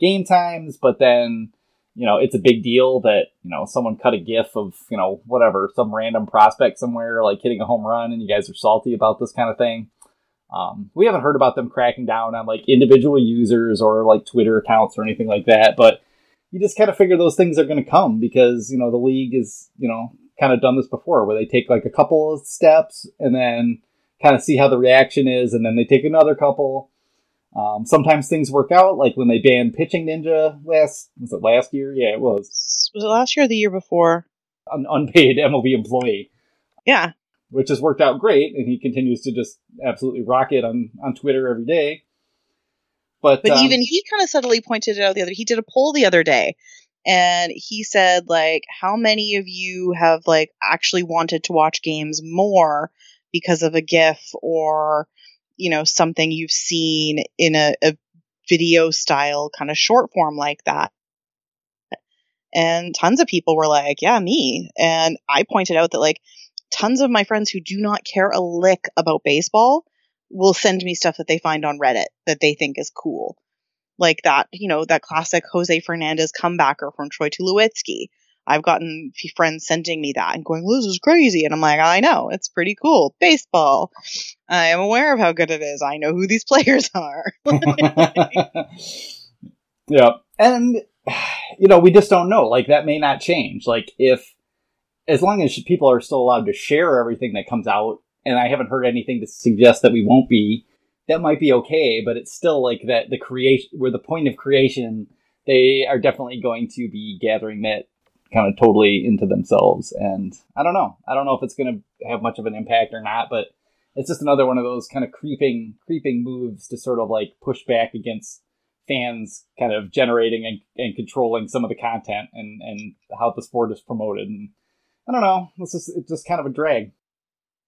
game times, but then, you know, it's a big deal that, you know, someone cut a GIF of, you know, whatever, some random prospect somewhere, like hitting a home run, and you guys are salty about this kind of thing. We haven't heard about them cracking down on like individual users or like Twitter accounts or anything like that, but you just kind of figure those things are going to come because, you know, the league is, you know, kind of done this before where they take like a couple of steps and then kind of see how the reaction is. And then they take another couple. Sometimes things work out, like when they banned Pitching Ninja last year? Yeah, it was. Was it last year or the year before? An unpaid MLB employee. Yeah. Which has worked out great, and he continues to just absolutely rock it on Twitter every day. But even he kind of subtly pointed it out he did a poll the other day, and he said, like, how many of you have, like, actually wanted to watch games more because of a GIF or, you know, something you've seen in a video style kind of short form like that? And tons of people were like, yeah, me. And I pointed out that, like, tons of my friends who do not care a lick about baseball will send me stuff that they find on Reddit that they think is cool. Like that, you know, that classic Jose Fernandez comebacker from Troy Tulowitzki. I've gotten friends sending me that and going, this is crazy. And I'm like, I know, it's pretty cool. Baseball. I am aware of how good it is. I know who these players are. Yeah. And, you know, we just don't know. Like, that may not change. Like, as long as people are still allowed to share everything that comes out, and I haven't heard anything to suggest that we won't be, that might be okay, but it's still like that the creation, where the point of creation, they are definitely going to be gathering that kind of totally into themselves. And I don't know. I don't know if it's going to have much of an impact or not, but it's just another one of those kind of creeping moves to sort of like push back against fans kind of generating and controlling some of the content and how the sport is promoted. And I don't know. It's just kind of a drag.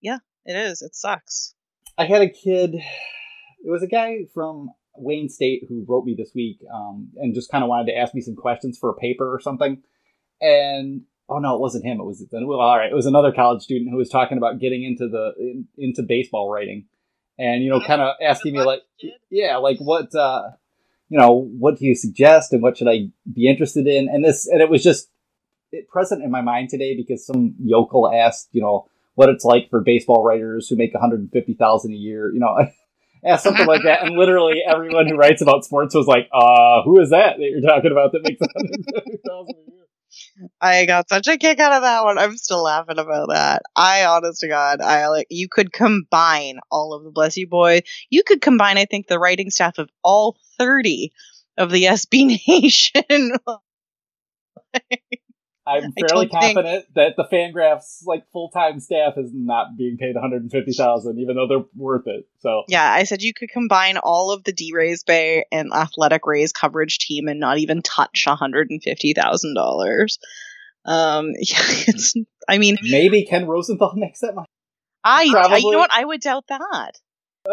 Yeah, it is. It sucks. I had a kid. It was a guy from Wayne State who wrote me this week and just kind of wanted to ask me some questions for a paper or something. And, oh, no, it wasn't him. It was another college student who was talking about getting into baseball writing. And, you know, kind of asking me, like, yeah, like what, you know, what do you suggest and what should I be interested in? And it was just present in my mind today because some yokel asked, you know, what it's like for baseball writers who make $150,000 a year, you know, I asked something like that, and literally everyone who writes about sports was like, who is that you're talking about that makes $150,000 a year? I got such a kick out of that one. I'm still laughing about that. Honest to God, you could combine all of the Bless You Boys. You could combine, I think, the writing staff of all 30 of the SB Nation. I'm fairly confident that the FanGraphs like full-time staff is not being paid $150,000, even though they're worth it. So yeah, I said you could combine all of the D-Rays Bay and Athletic Rays coverage team and not even touch $150,000. Yeah, maybe Ken Rosenthal makes that money. You know what? I would doubt that.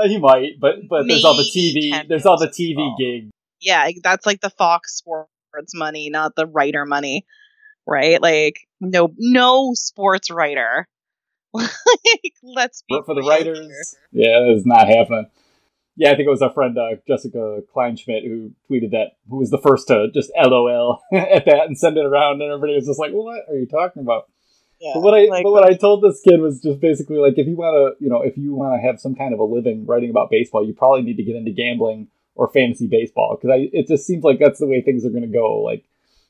He might, but there's all the TV. There's all the TV gig. Yeah, that's like the Fox Sports money, not the writer money. Right? Like, no sports writer Like, let's be for the writers. Yeah, it's not happening. Yeah, I think it was our friend Jessica Kleinschmidt who tweeted that, who was the first to just LOL at that and send it around, and everybody was just like, "What are you talking about?" Yeah, but what I told this kid was just basically like, if you want to have some kind of a living writing about baseball, you probably need to get into gambling or fantasy baseball, because it just seems like that's the way things are going to go. Like,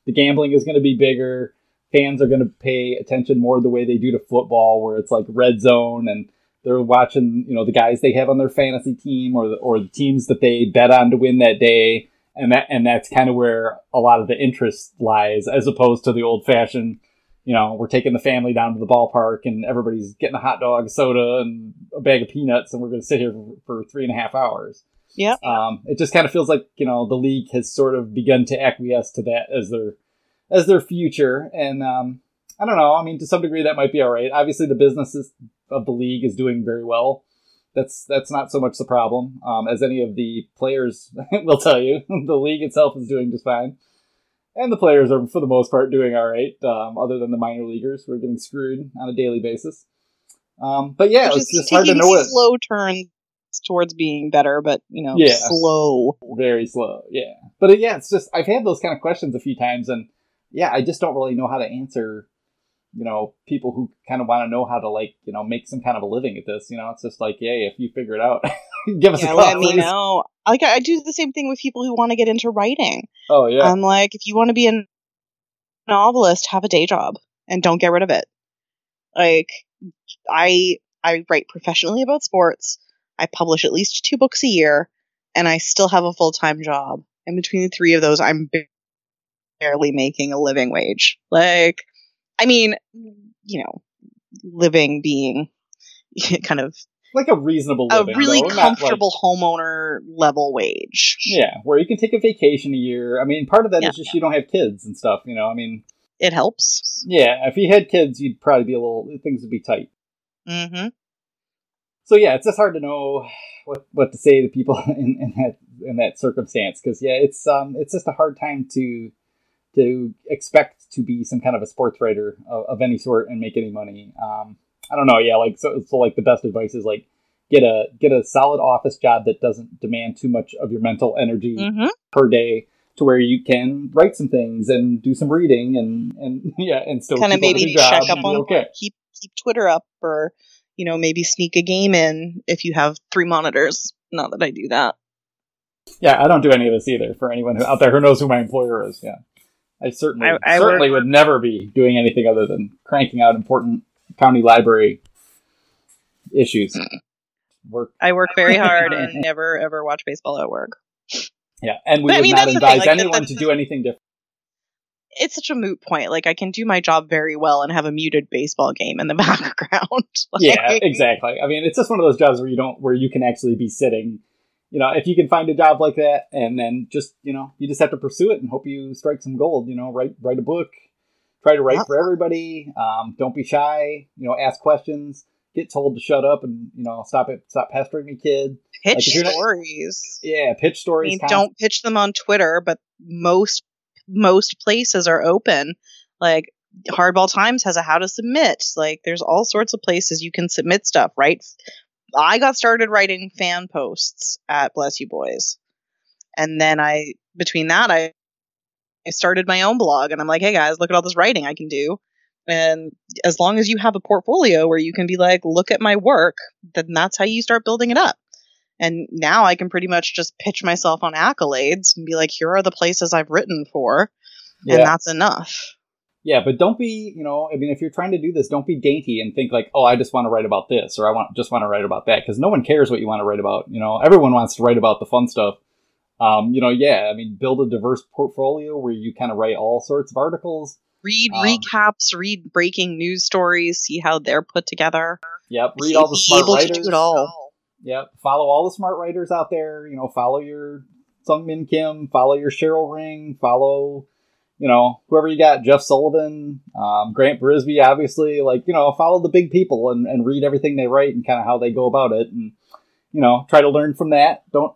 the gambling is going to be bigger. Fans are going to pay attention more the way they do to football, where it's like red zone and they're watching, the guys they have on their fantasy team or the teams that they bet on to win that day. And that's kind of where a lot of the interest lies, as opposed to the old fashioned, we're taking the family down to the ballpark and everybody's getting a hot dog, soda, and a bag of peanuts, and we're going to sit here for 3.5 hours. Yeah. It just kind of feels like, the league has sort of begun to acquiesce to that as their future. And I don't know. I mean, to some degree, that might be all right. Obviously, the businesses of the league is doing very well. That's not so much the problem, as any of the players will tell you. The league itself is doing just fine. And the players are, for the most part, doing all right, other than the minor leaguers who are getting screwed on a daily basis. But yeah, it's just hard to know what... slow turns towards being better, but yeah. Slow. Very slow, yeah. But it's just, I've had those kind of questions a few times, and yeah, I just don't really know how to answer, people who kind of want to know how to, make some kind of a living at this. It's just like, yeah, if you figure it out, give us a call. Let me know. Like, I do the same thing with people who want to get into writing. Oh, yeah. I'm like, if you want to be a novelist, have a day job and don't get rid of it. Like, I write professionally about sports. I publish at least 2 books a year, and I still have a full-time job. And between the 3 of those, I'm barely making a living wage. Like, I mean, living being kind of like a reasonable living, a really comfortable homeowner level wage. Yeah, where you can take a vacation a year. I mean, part of that is just you don't have kids and stuff, I mean, it helps. Yeah, if you had kids, you'd probably be things would be tight. Mm-hmm. So yeah, it's just hard to know what to say to people in that circumstance, because it's just a hard time to expect to be some kind of a sports writer of any sort and make any money. I don't know. Yeah. Like, so like the best advice is like, get a solid office job that doesn't demand too much of your mental energy per day, to where you can write some things and do some reading and still kind of maybe check up on, keep Twitter up, or, maybe sneak a game in if you have 3 monitors. Not that I do that. Yeah. I don't do any of this either, for anyone out there who knows who my employer is. Yeah. I certainly would never be doing anything other than cranking out important county library issues. I work very hard and never, ever watch baseball at work. Yeah, and we would not advise anyone to do anything different. It's such a moot point. Like, I can do my job very well and have a muted baseball game in the background. Yeah, exactly. I mean, it's just one of those jobs where you can actually be sitting. If you can find a job like that, and then just, you just have to pursue it and hope you strike some gold, write a book, try to write for everybody. Don't be shy, ask questions, get told to shut up and, stop pestering me, kid. Pitch stories. Pitch stories. I mean, don't pitch them on Twitter, but most places are open. Like, Hardball Times has a how to submit. Like, there's all sorts of places you can submit stuff, right? I got started writing fan posts at Bless You Boys. And then I started my own blog, and I'm like, hey guys, look at all this writing I can do. And as long as you have a portfolio where you can be like, look at my work, then that's how you start building it up. And now I can pretty much just pitch myself on accolades and be like, here are the places I've written for. Yeah. And that's enough. Yeah, but don't be, if you're trying to do this, don't be dainty and think like, oh, I just want to write about this, or I just want to write about that, because no one cares what you want to write about. Everyone wants to write about the fun stuff. Build a diverse portfolio where you kind of write all sorts of articles. Read recaps, read breaking news stories, see how they're put together. Yep, read all the smart writers. Be able to do it all. Yep, follow all the smart writers out there. Follow your Sungmin Kim, follow your Cheryl Ring, follow... whoever you got, Jeff Sullivan, Grant Brisby, obviously, follow the big people and read everything they write and kind of how they go about it, and, try to learn from that. Don't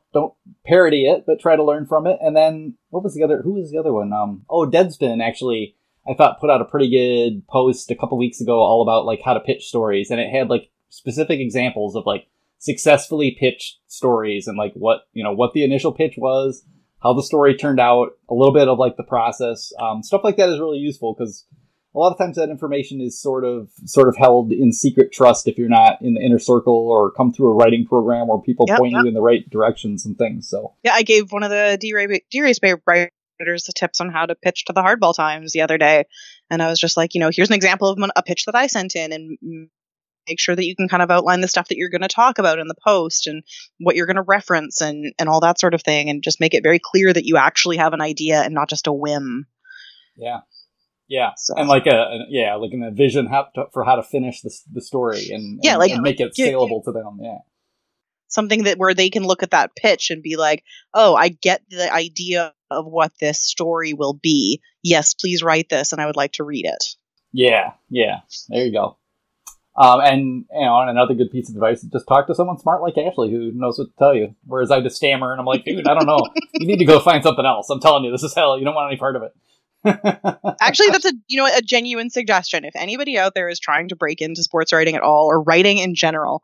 parody it, but try to learn from it. And then who was the other one? Deadspin, actually, I thought, put out a pretty good post a couple weeks ago all about like how to pitch stories, and it had like specific examples of like successfully pitched stories and like what, you know, what the initial pitch was, how the story turned out, a little bit of like the process. Stuff like that is really useful because a lot of times that information is sort of held in secret trust if you're not in the inner circle or come through a writing program where people point you in the right directions and things. So yeah, I gave one of the D-Race Bay writers the tips on how to pitch to the Hardball Times the other day, and I was just like, you know, here's an example of a pitch that I sent in, and make sure that you can kind of outline the stuff that you're going to talk about in the post and what you're going to reference and all that sort of thing, and just make it very clear that you actually have an idea and not just a whim. Yeah. Yeah. So. And like a vision for how to finish the story and make it saleable to them. Yeah. Something that where they can look at that pitch and be like, oh, I get the idea of what this story will be. Yes, please write this. And I would like to read it. Yeah. Yeah. There you go. And you know, another good piece of advice is just talk to someone smart like Ashley who knows what to tell you. Whereas I just stammer and I'm like, dude, I don't know. You need to go find something else. I'm telling you, this is hell. You don't want any part of it. Actually, that's a genuine suggestion. If anybody out there is trying to break into sports writing at all or writing in general,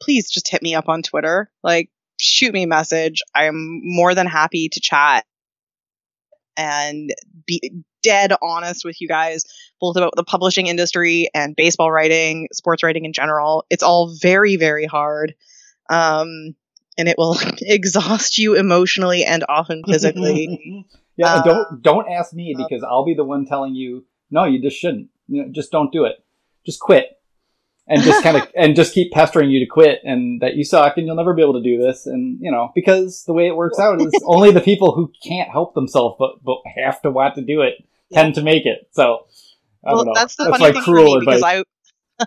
please just hit me up on Twitter. Like, shoot me a message. I'm more than happy to chat and be dead honest with you guys, both about the publishing industry and baseball writing, sports writing in general. It's all very, very hard. And it will exhaust you emotionally and often physically. Yeah, don't ask me because I'll be the one telling you, no, you just shouldn't. You know, just don't do it. Just quit. And just just keep pestering you to quit and that you suck and you'll never be able to do this. And, you know, because the way it works out is only the people who can't help themselves but have to want to do it tend to make it. So, I don't know. That's funny thing cruel for me advice. Because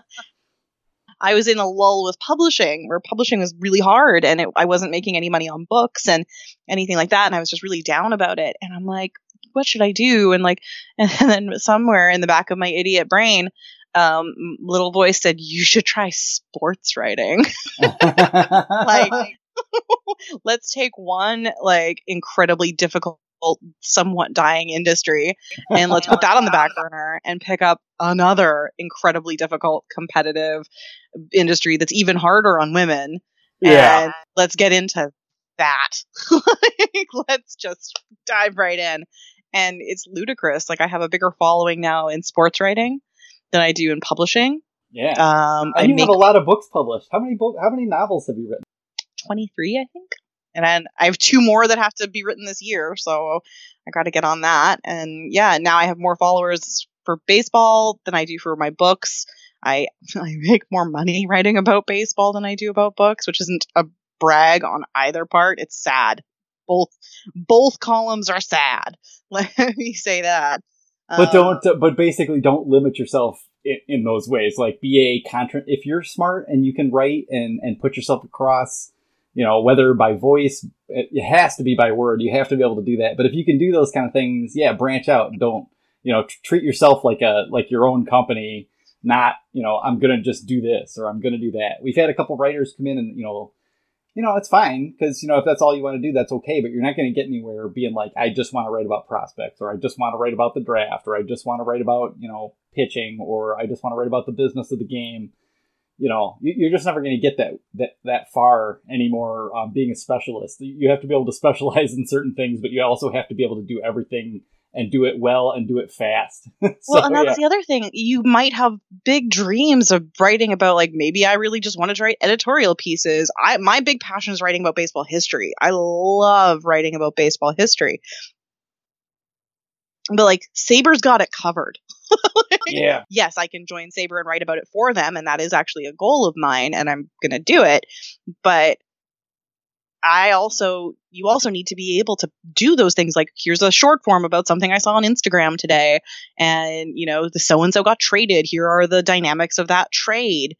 I was in a lull with publishing where publishing was really hard and I wasn't making any money on books and anything like that. And I was just really down about it. And I'm like, what should I do? And then somewhere in the back of my idiot brain, little voice said, you should try sports writing. Like, let's take one, like, incredibly difficult, somewhat dying industry and let's put that on the back burner and pick up another incredibly difficult competitive industry that's even harder on women and let's get into that. Like, let's just dive right in. And it's ludicrous. Like, I have a bigger following now in sports writing than I do in publishing. Yeah. And you have a lot of books published. How many novels have you written? 23, I think. And then I have 2 more that have to be written this year, so I got to get on that. And yeah, now I have more followers for baseball than I do for my books. I make more money writing about baseball than I do about books, which isn't a brag on either part. It's sad. Both columns are sad. Let me say that. But basically don't limit yourself in those ways. Like, be a if you're smart and you can write and put yourself across. You know, whether by voice, it has to be by word. You have to be able to do that. But if you can do those kind of things, yeah, branch out and don't, you know, treat yourself like your own company. Not, you know, I'm going to just do this or I'm going to do that. We've had a couple writers come in and, you know, it's fine because, you know, if that's all you want to do, that's okay. But you're not going to get anywhere being like, I just want to write about prospects or I just want to write about the draft or I just want to write about, you know, pitching or I just want to write about the business of the game. You know, you're just never going to get that far anymore being a specialist. You have to be able to specialize in certain things, but you also have to be able to do everything and do it well and do it fast. So, well, and that's the other thing. You might have big dreams of writing about, like, maybe I really just wanted to write editorial pieces. My big passion is writing about baseball history. I love writing about baseball history. But, like, Sabre's got it covered. Like, yeah. Yes, I can join Sabre and write about it for them, and that is actually a goal of mine, and I'm going to do it. But you also need to be able to do those things. Like, here's a short form about something I saw on Instagram today, and, you know, the so-and-so got traded. Here are the dynamics of that trade.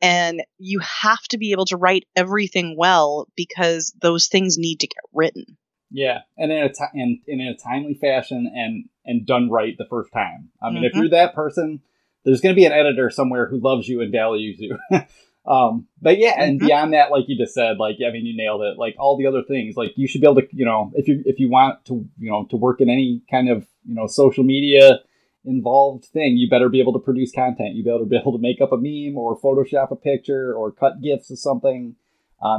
And you have to be able to write everything well because those things need to get written. Yeah, and in a timely fashion and done right the first time. I mean, if you're that person, there's going to be an editor somewhere who loves you and values you. But yeah, and beyond that, like you just said, like, I mean, you nailed it. Like, all the other things, like, you should be able to, you know, if you want to, you know, to work in any kind of, you know, social media involved thing. You better be able to produce content. You better be able to make up a meme or Photoshop a picture or cut GIFs of something.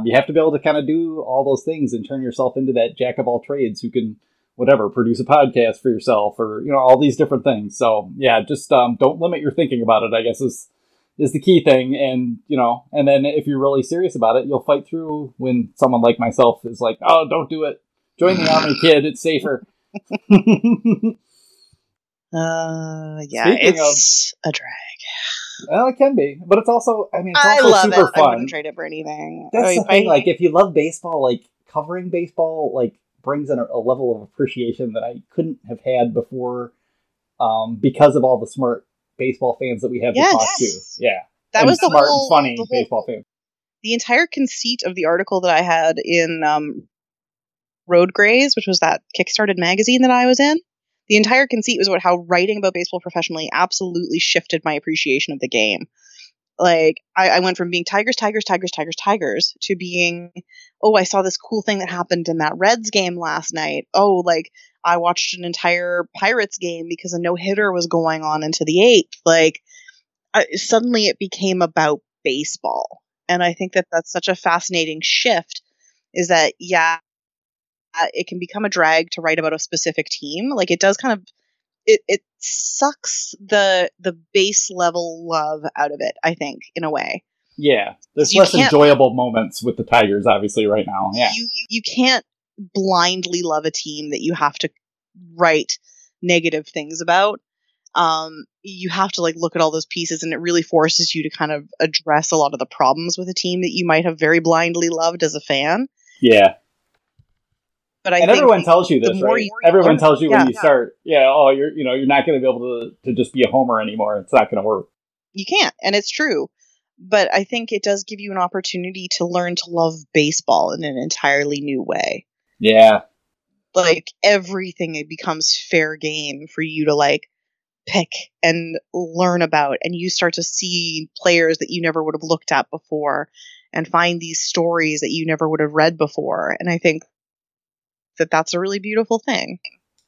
You have to be able to kind of do all those things and turn yourself into that jack of all trades who can, whatever, produce a podcast for yourself or, you know, all these different things. So yeah, just don't limit your thinking about it, I guess is the key thing. And, you know, and then if you're really serious about it, you'll fight through when someone like myself is like, oh, don't do it. Join the Army, kid. It's safer. Speaking of, a drag. Well, it can be, but it's also, I mean, it's also super fun. I wouldn't trade it for anything. That's the thing, like, if you love baseball, like, covering baseball, like, brings in a level of appreciation that I couldn't have had before because of all the smart baseball fans that we have to talk to. Yeah. That was the smart whole, and funny the whole, baseball fans. The entire conceit of the article that I had in Road Grays, which was that Kickstarted magazine that I was in, the entire conceit was about how writing about baseball professionally absolutely shifted my appreciation of the game. Like, I went from being Tigers to being, oh, I saw this cool thing that happened in that Reds game last night. Oh, like, I watched an entire Pirates game because a no-hitter was going on into the eighth. Like, suddenly it became about baseball. And I think that that's such a fascinating shift, is that, yeah, it can become a drag to write about a specific team. Like, it does kind of, it sucks the base level love out of it, I think, in a way. Yeah, there's less enjoyable moments with the Tigers, obviously, right now. Yeah, you can't blindly love a team that you have to write negative things about. You have to, like, look at all those pieces, and it really forces you to kind of address a lot of the problems with a team that you might have very blindly loved as a fan. Yeah. But I think everyone tells you this, right? Everyone tells you when you start, you're not going to be able to just be a homer anymore. It's not going to work. You can't, and it's true. But I think it does give you an opportunity to learn to love baseball in an entirely new way. Yeah. Like, everything, it becomes fair game for you to, like, pick and learn about. And you start to see players that you never would have looked at before and find these stories that you never would have read before. And I think that that's a really beautiful thing.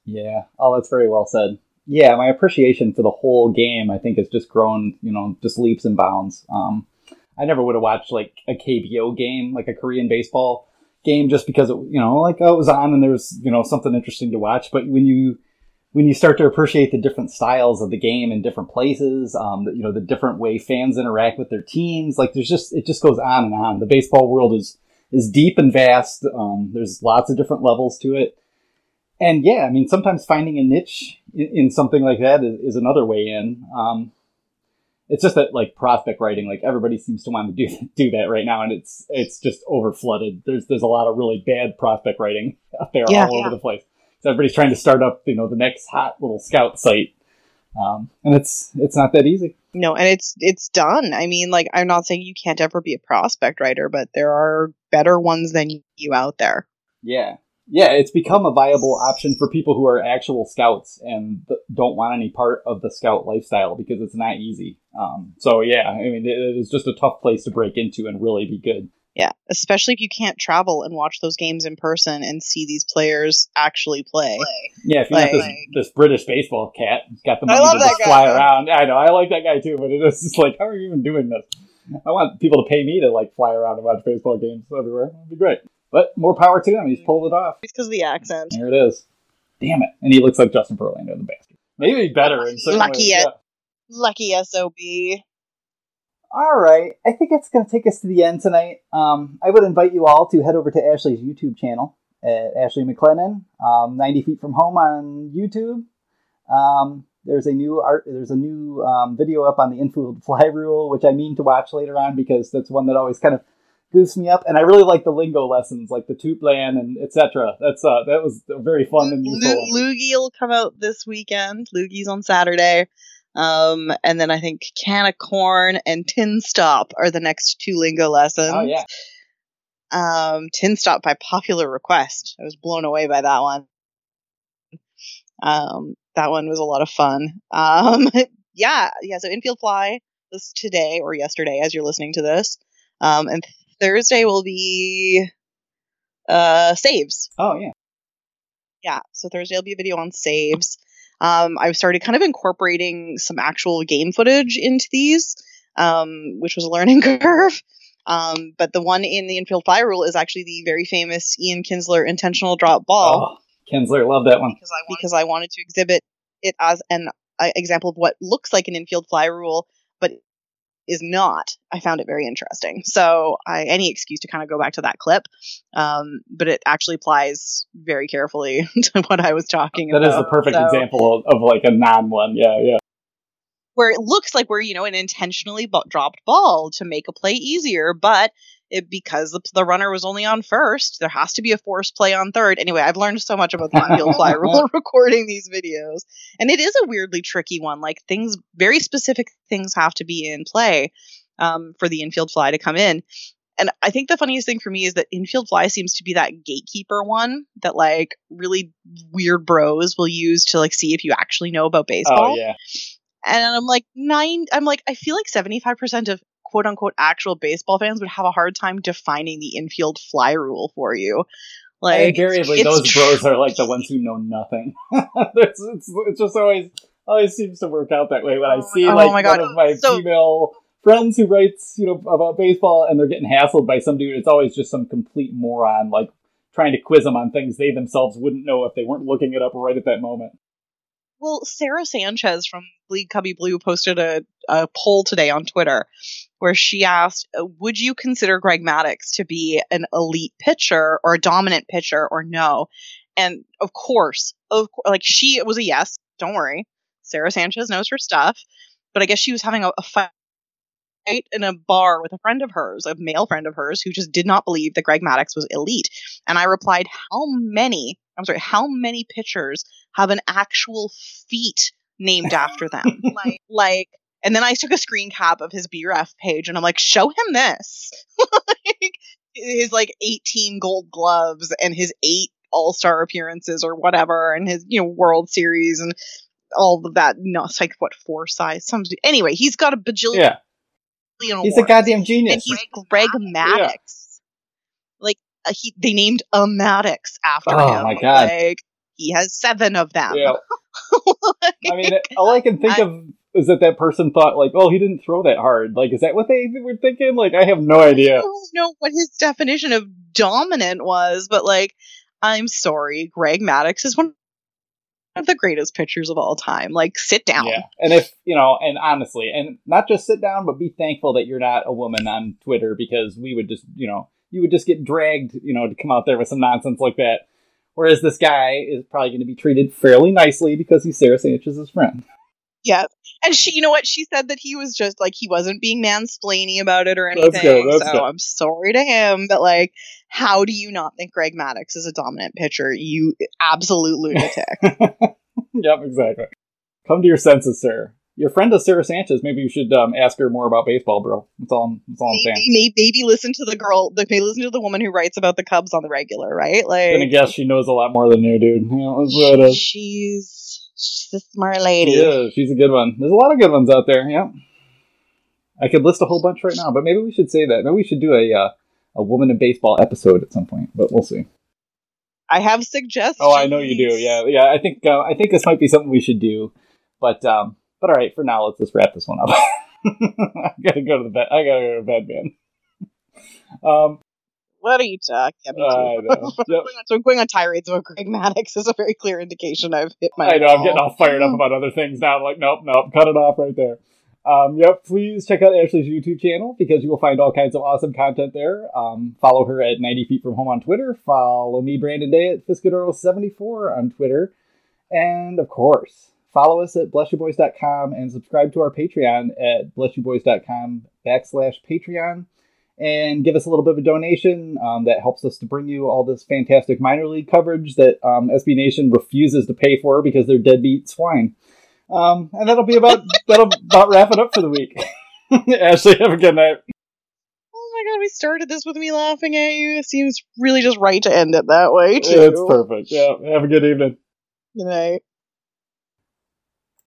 Yeah. Oh, that's very well said. Yeah, my appreciation for the whole game, I think, has just grown, you know, just leaps and bounds. I never would have watched, like, a KBO game, like a Korean baseball game, just because, it, you know, like, oh, it was on and there was, you know, something interesting to watch. But when you start to appreciate the different styles of the game in different places, you know, the different way fans interact with their teams, like, there's just, it just goes on and on. The baseball world is deep and vast. There's lots of different levels to it. And yeah, I mean, sometimes finding a niche in something like that is another way in. It's just that, like, prospect writing, like, everybody seems to want to do that right now, and it's just over flooded. There's a lot of really bad prospect writing out there all over the place. So everybody's trying to start up, you know, the next hot little scout site, and it's not that easy. No, and it's done. I mean, like, I'm not saying you can't ever be a prospect writer, but there are better ones than you out there. Yeah. Yeah, it's become a viable option for people who are actual scouts and don't want any part of the scout lifestyle because it's not easy. So, yeah, I mean, it is just a tough place to break into and really be good. Yeah, especially if you can't travel and watch those games in person and see these players actually play. Yeah, if you like, this British baseball cat, he's got the money to just fly around. I know, I like that guy too, but it's just like, how are you even doing this? I want people to pay me to, like, fly around and watch baseball games everywhere. That'd be great. But more power to him. He's pulled it off. It's because of the accent. There it is. Damn it. And he looks like Justin Verlander in the basket. Maybe better in some ways. Lucky SOB. All right. I think that's going to take us to the end tonight. I would invite you all to head over to Ashley's YouTube channel at Ashley McLennan, 90 Feet From Home on YouTube. There's a new video up on the infield fly rule, which I mean to watch later on because that's one that always kind of goose me up, and I really like the lingo lessons, like the Tuplan and etc. That's that was very fun and useful. Loogie will come out this weekend. Loogie's on Saturday, and then I think Can of Corn and Tin Stop are the next two lingo lessons. Oh yeah, Tin Stop by popular request. I was blown away by that one. That one was a lot of fun. Yeah. So infield fly was today or yesterday, as you're listening to this, and Thursday will be saves. Oh, yeah. Yeah, so Thursday will be a video on saves. I've started kind of incorporating some actual game footage into these, which was a learning curve. But the one in the infield fly rule is actually the very famous Ian Kinsler intentional drop ball. Oh, Kinsler, love that one. Because I wanted to exhibit it as an example of what looks like an infield fly rule, but is not. I found it very interesting. So any excuse to kind of go back to that clip. But it actually applies very carefully to what I was talking about. That is the perfect example of like a non-one. Yeah, yeah. Where it looks like we're, you know, an intentionally dropped ball to make a play easier, but because the runner was only on first, there has to be a forced play on third. Anyway, I've learned so much about the on-field fly rule recording these videos, and it is a weirdly tricky one. Like things, very specific things have to be in play for the infield fly to come in. And I think the funniest thing for me is that infield fly seems to be that gatekeeper one that like really weird bros will use to like see if you actually know about baseball. Oh, yeah. And I'm like, I feel like 75% of quote unquote actual baseball fans would have a hard time defining the infield fly rule for you. Like, invariably, those bros are like the ones who know nothing. it's just always seems to work out that way when I see one of my female friends who writes, you know, about baseball, and they're getting hassled by some dude. It's always just some complete moron, like trying to quiz them on things they themselves wouldn't know if they weren't looking it up right at that moment. Well, Sarah Sanchez from League Cubby Blue posted a poll today on Twitter where she asked, would you consider Greg Maddux to be an elite pitcher or a dominant pitcher or no? And of course, she was a yes. Don't worry. Sarah Sanchez knows her stuff. But I guess she was having a fight in a bar with a friend of hers, a male friend of hers, who just did not believe that Greg Maddux was elite. And I replied, how many pitchers have an actual feat named after them? And then I took a screen cap of his BREF page and I'm like, show him this. Like his 18 gold gloves and his 8 all-star appearances or whatever, and his, you know, World Series and all of that. No, it's like what, 4 size? Anyway, he's got a bajillion. Yeah. He's a goddamn genius. And he's Greg Maddux. Yeah. They named a Maddux after him. Oh my god! He has 7 of them. Yeah. All I can think of is that person thought he didn't throw that hard. Is that what they were thinking? I have no idea. I don't know what his definition of dominant was, but I'm sorry, Greg Maddux is one of the greatest pitchers of all time. Sit down. Yeah. And if you know, and honestly, and not just sit down, but be thankful that you're not a woman on Twitter, because we would just, you know, you would just get dragged, you know, to come out there with some nonsense like that. Whereas this guy is probably going to be treated fairly nicely because he's Sarah Sanchez's friend. Yeah. And she, you know what? She said that he was just he wasn't being mansplaining about it or anything. That's good. I'm sorry to him, but how do you not think Greg Maddux is a dominant pitcher? You absolute lunatic. Yep, exactly. Come to your senses, sir. Your friend is Sarah Sanchez. Maybe you should ask her more about baseball, bro. That's all I'm saying. Maybe listen to the girl. Maybe listen to the woman who writes about the Cubs on the regular, right? I'm gonna guess she knows a lot more than you, dude. You know, she's a smart lady. Yeah, she's a good one. There's a lot of good ones out there. Yeah, I could list a whole bunch right now, but maybe we should say that. Maybe we should do a woman in baseball episode at some point, but we'll see. I have suggestions. Oh, I know you do. Yeah. I think this might be something we should do, But all right, for now, let's just wrap this one up. I gotta go to bed. I gotta go to bed, man. What are you talking about? Yep. I'm going on tirades about Greg Maddux is a very clear indication I've hit my. I know. I'm getting all fired up about other things now. I'm like, nope, cut it off right there. Yep. Please check out Ashley's YouTube channel because you will find all kinds of awesome content there. Follow her at 90 Feet From Home on Twitter. Follow me, Brandon Day, at Fiscadoro74 on Twitter, and of course, follow us at BlessYourBoys.com and subscribe to our Patreon at BlessYourBoys.com/Patreon. And give us a little bit of a donation that helps us to bring you all this fantastic minor league coverage that SB Nation refuses to pay for because they're deadbeat swine. And that'll about wrap it up for the week. Ashley, have a good night. Oh my god, we started this with me laughing at you. It seems really just right to end it that way, too. It's perfect. Yeah, have a good evening. Good night.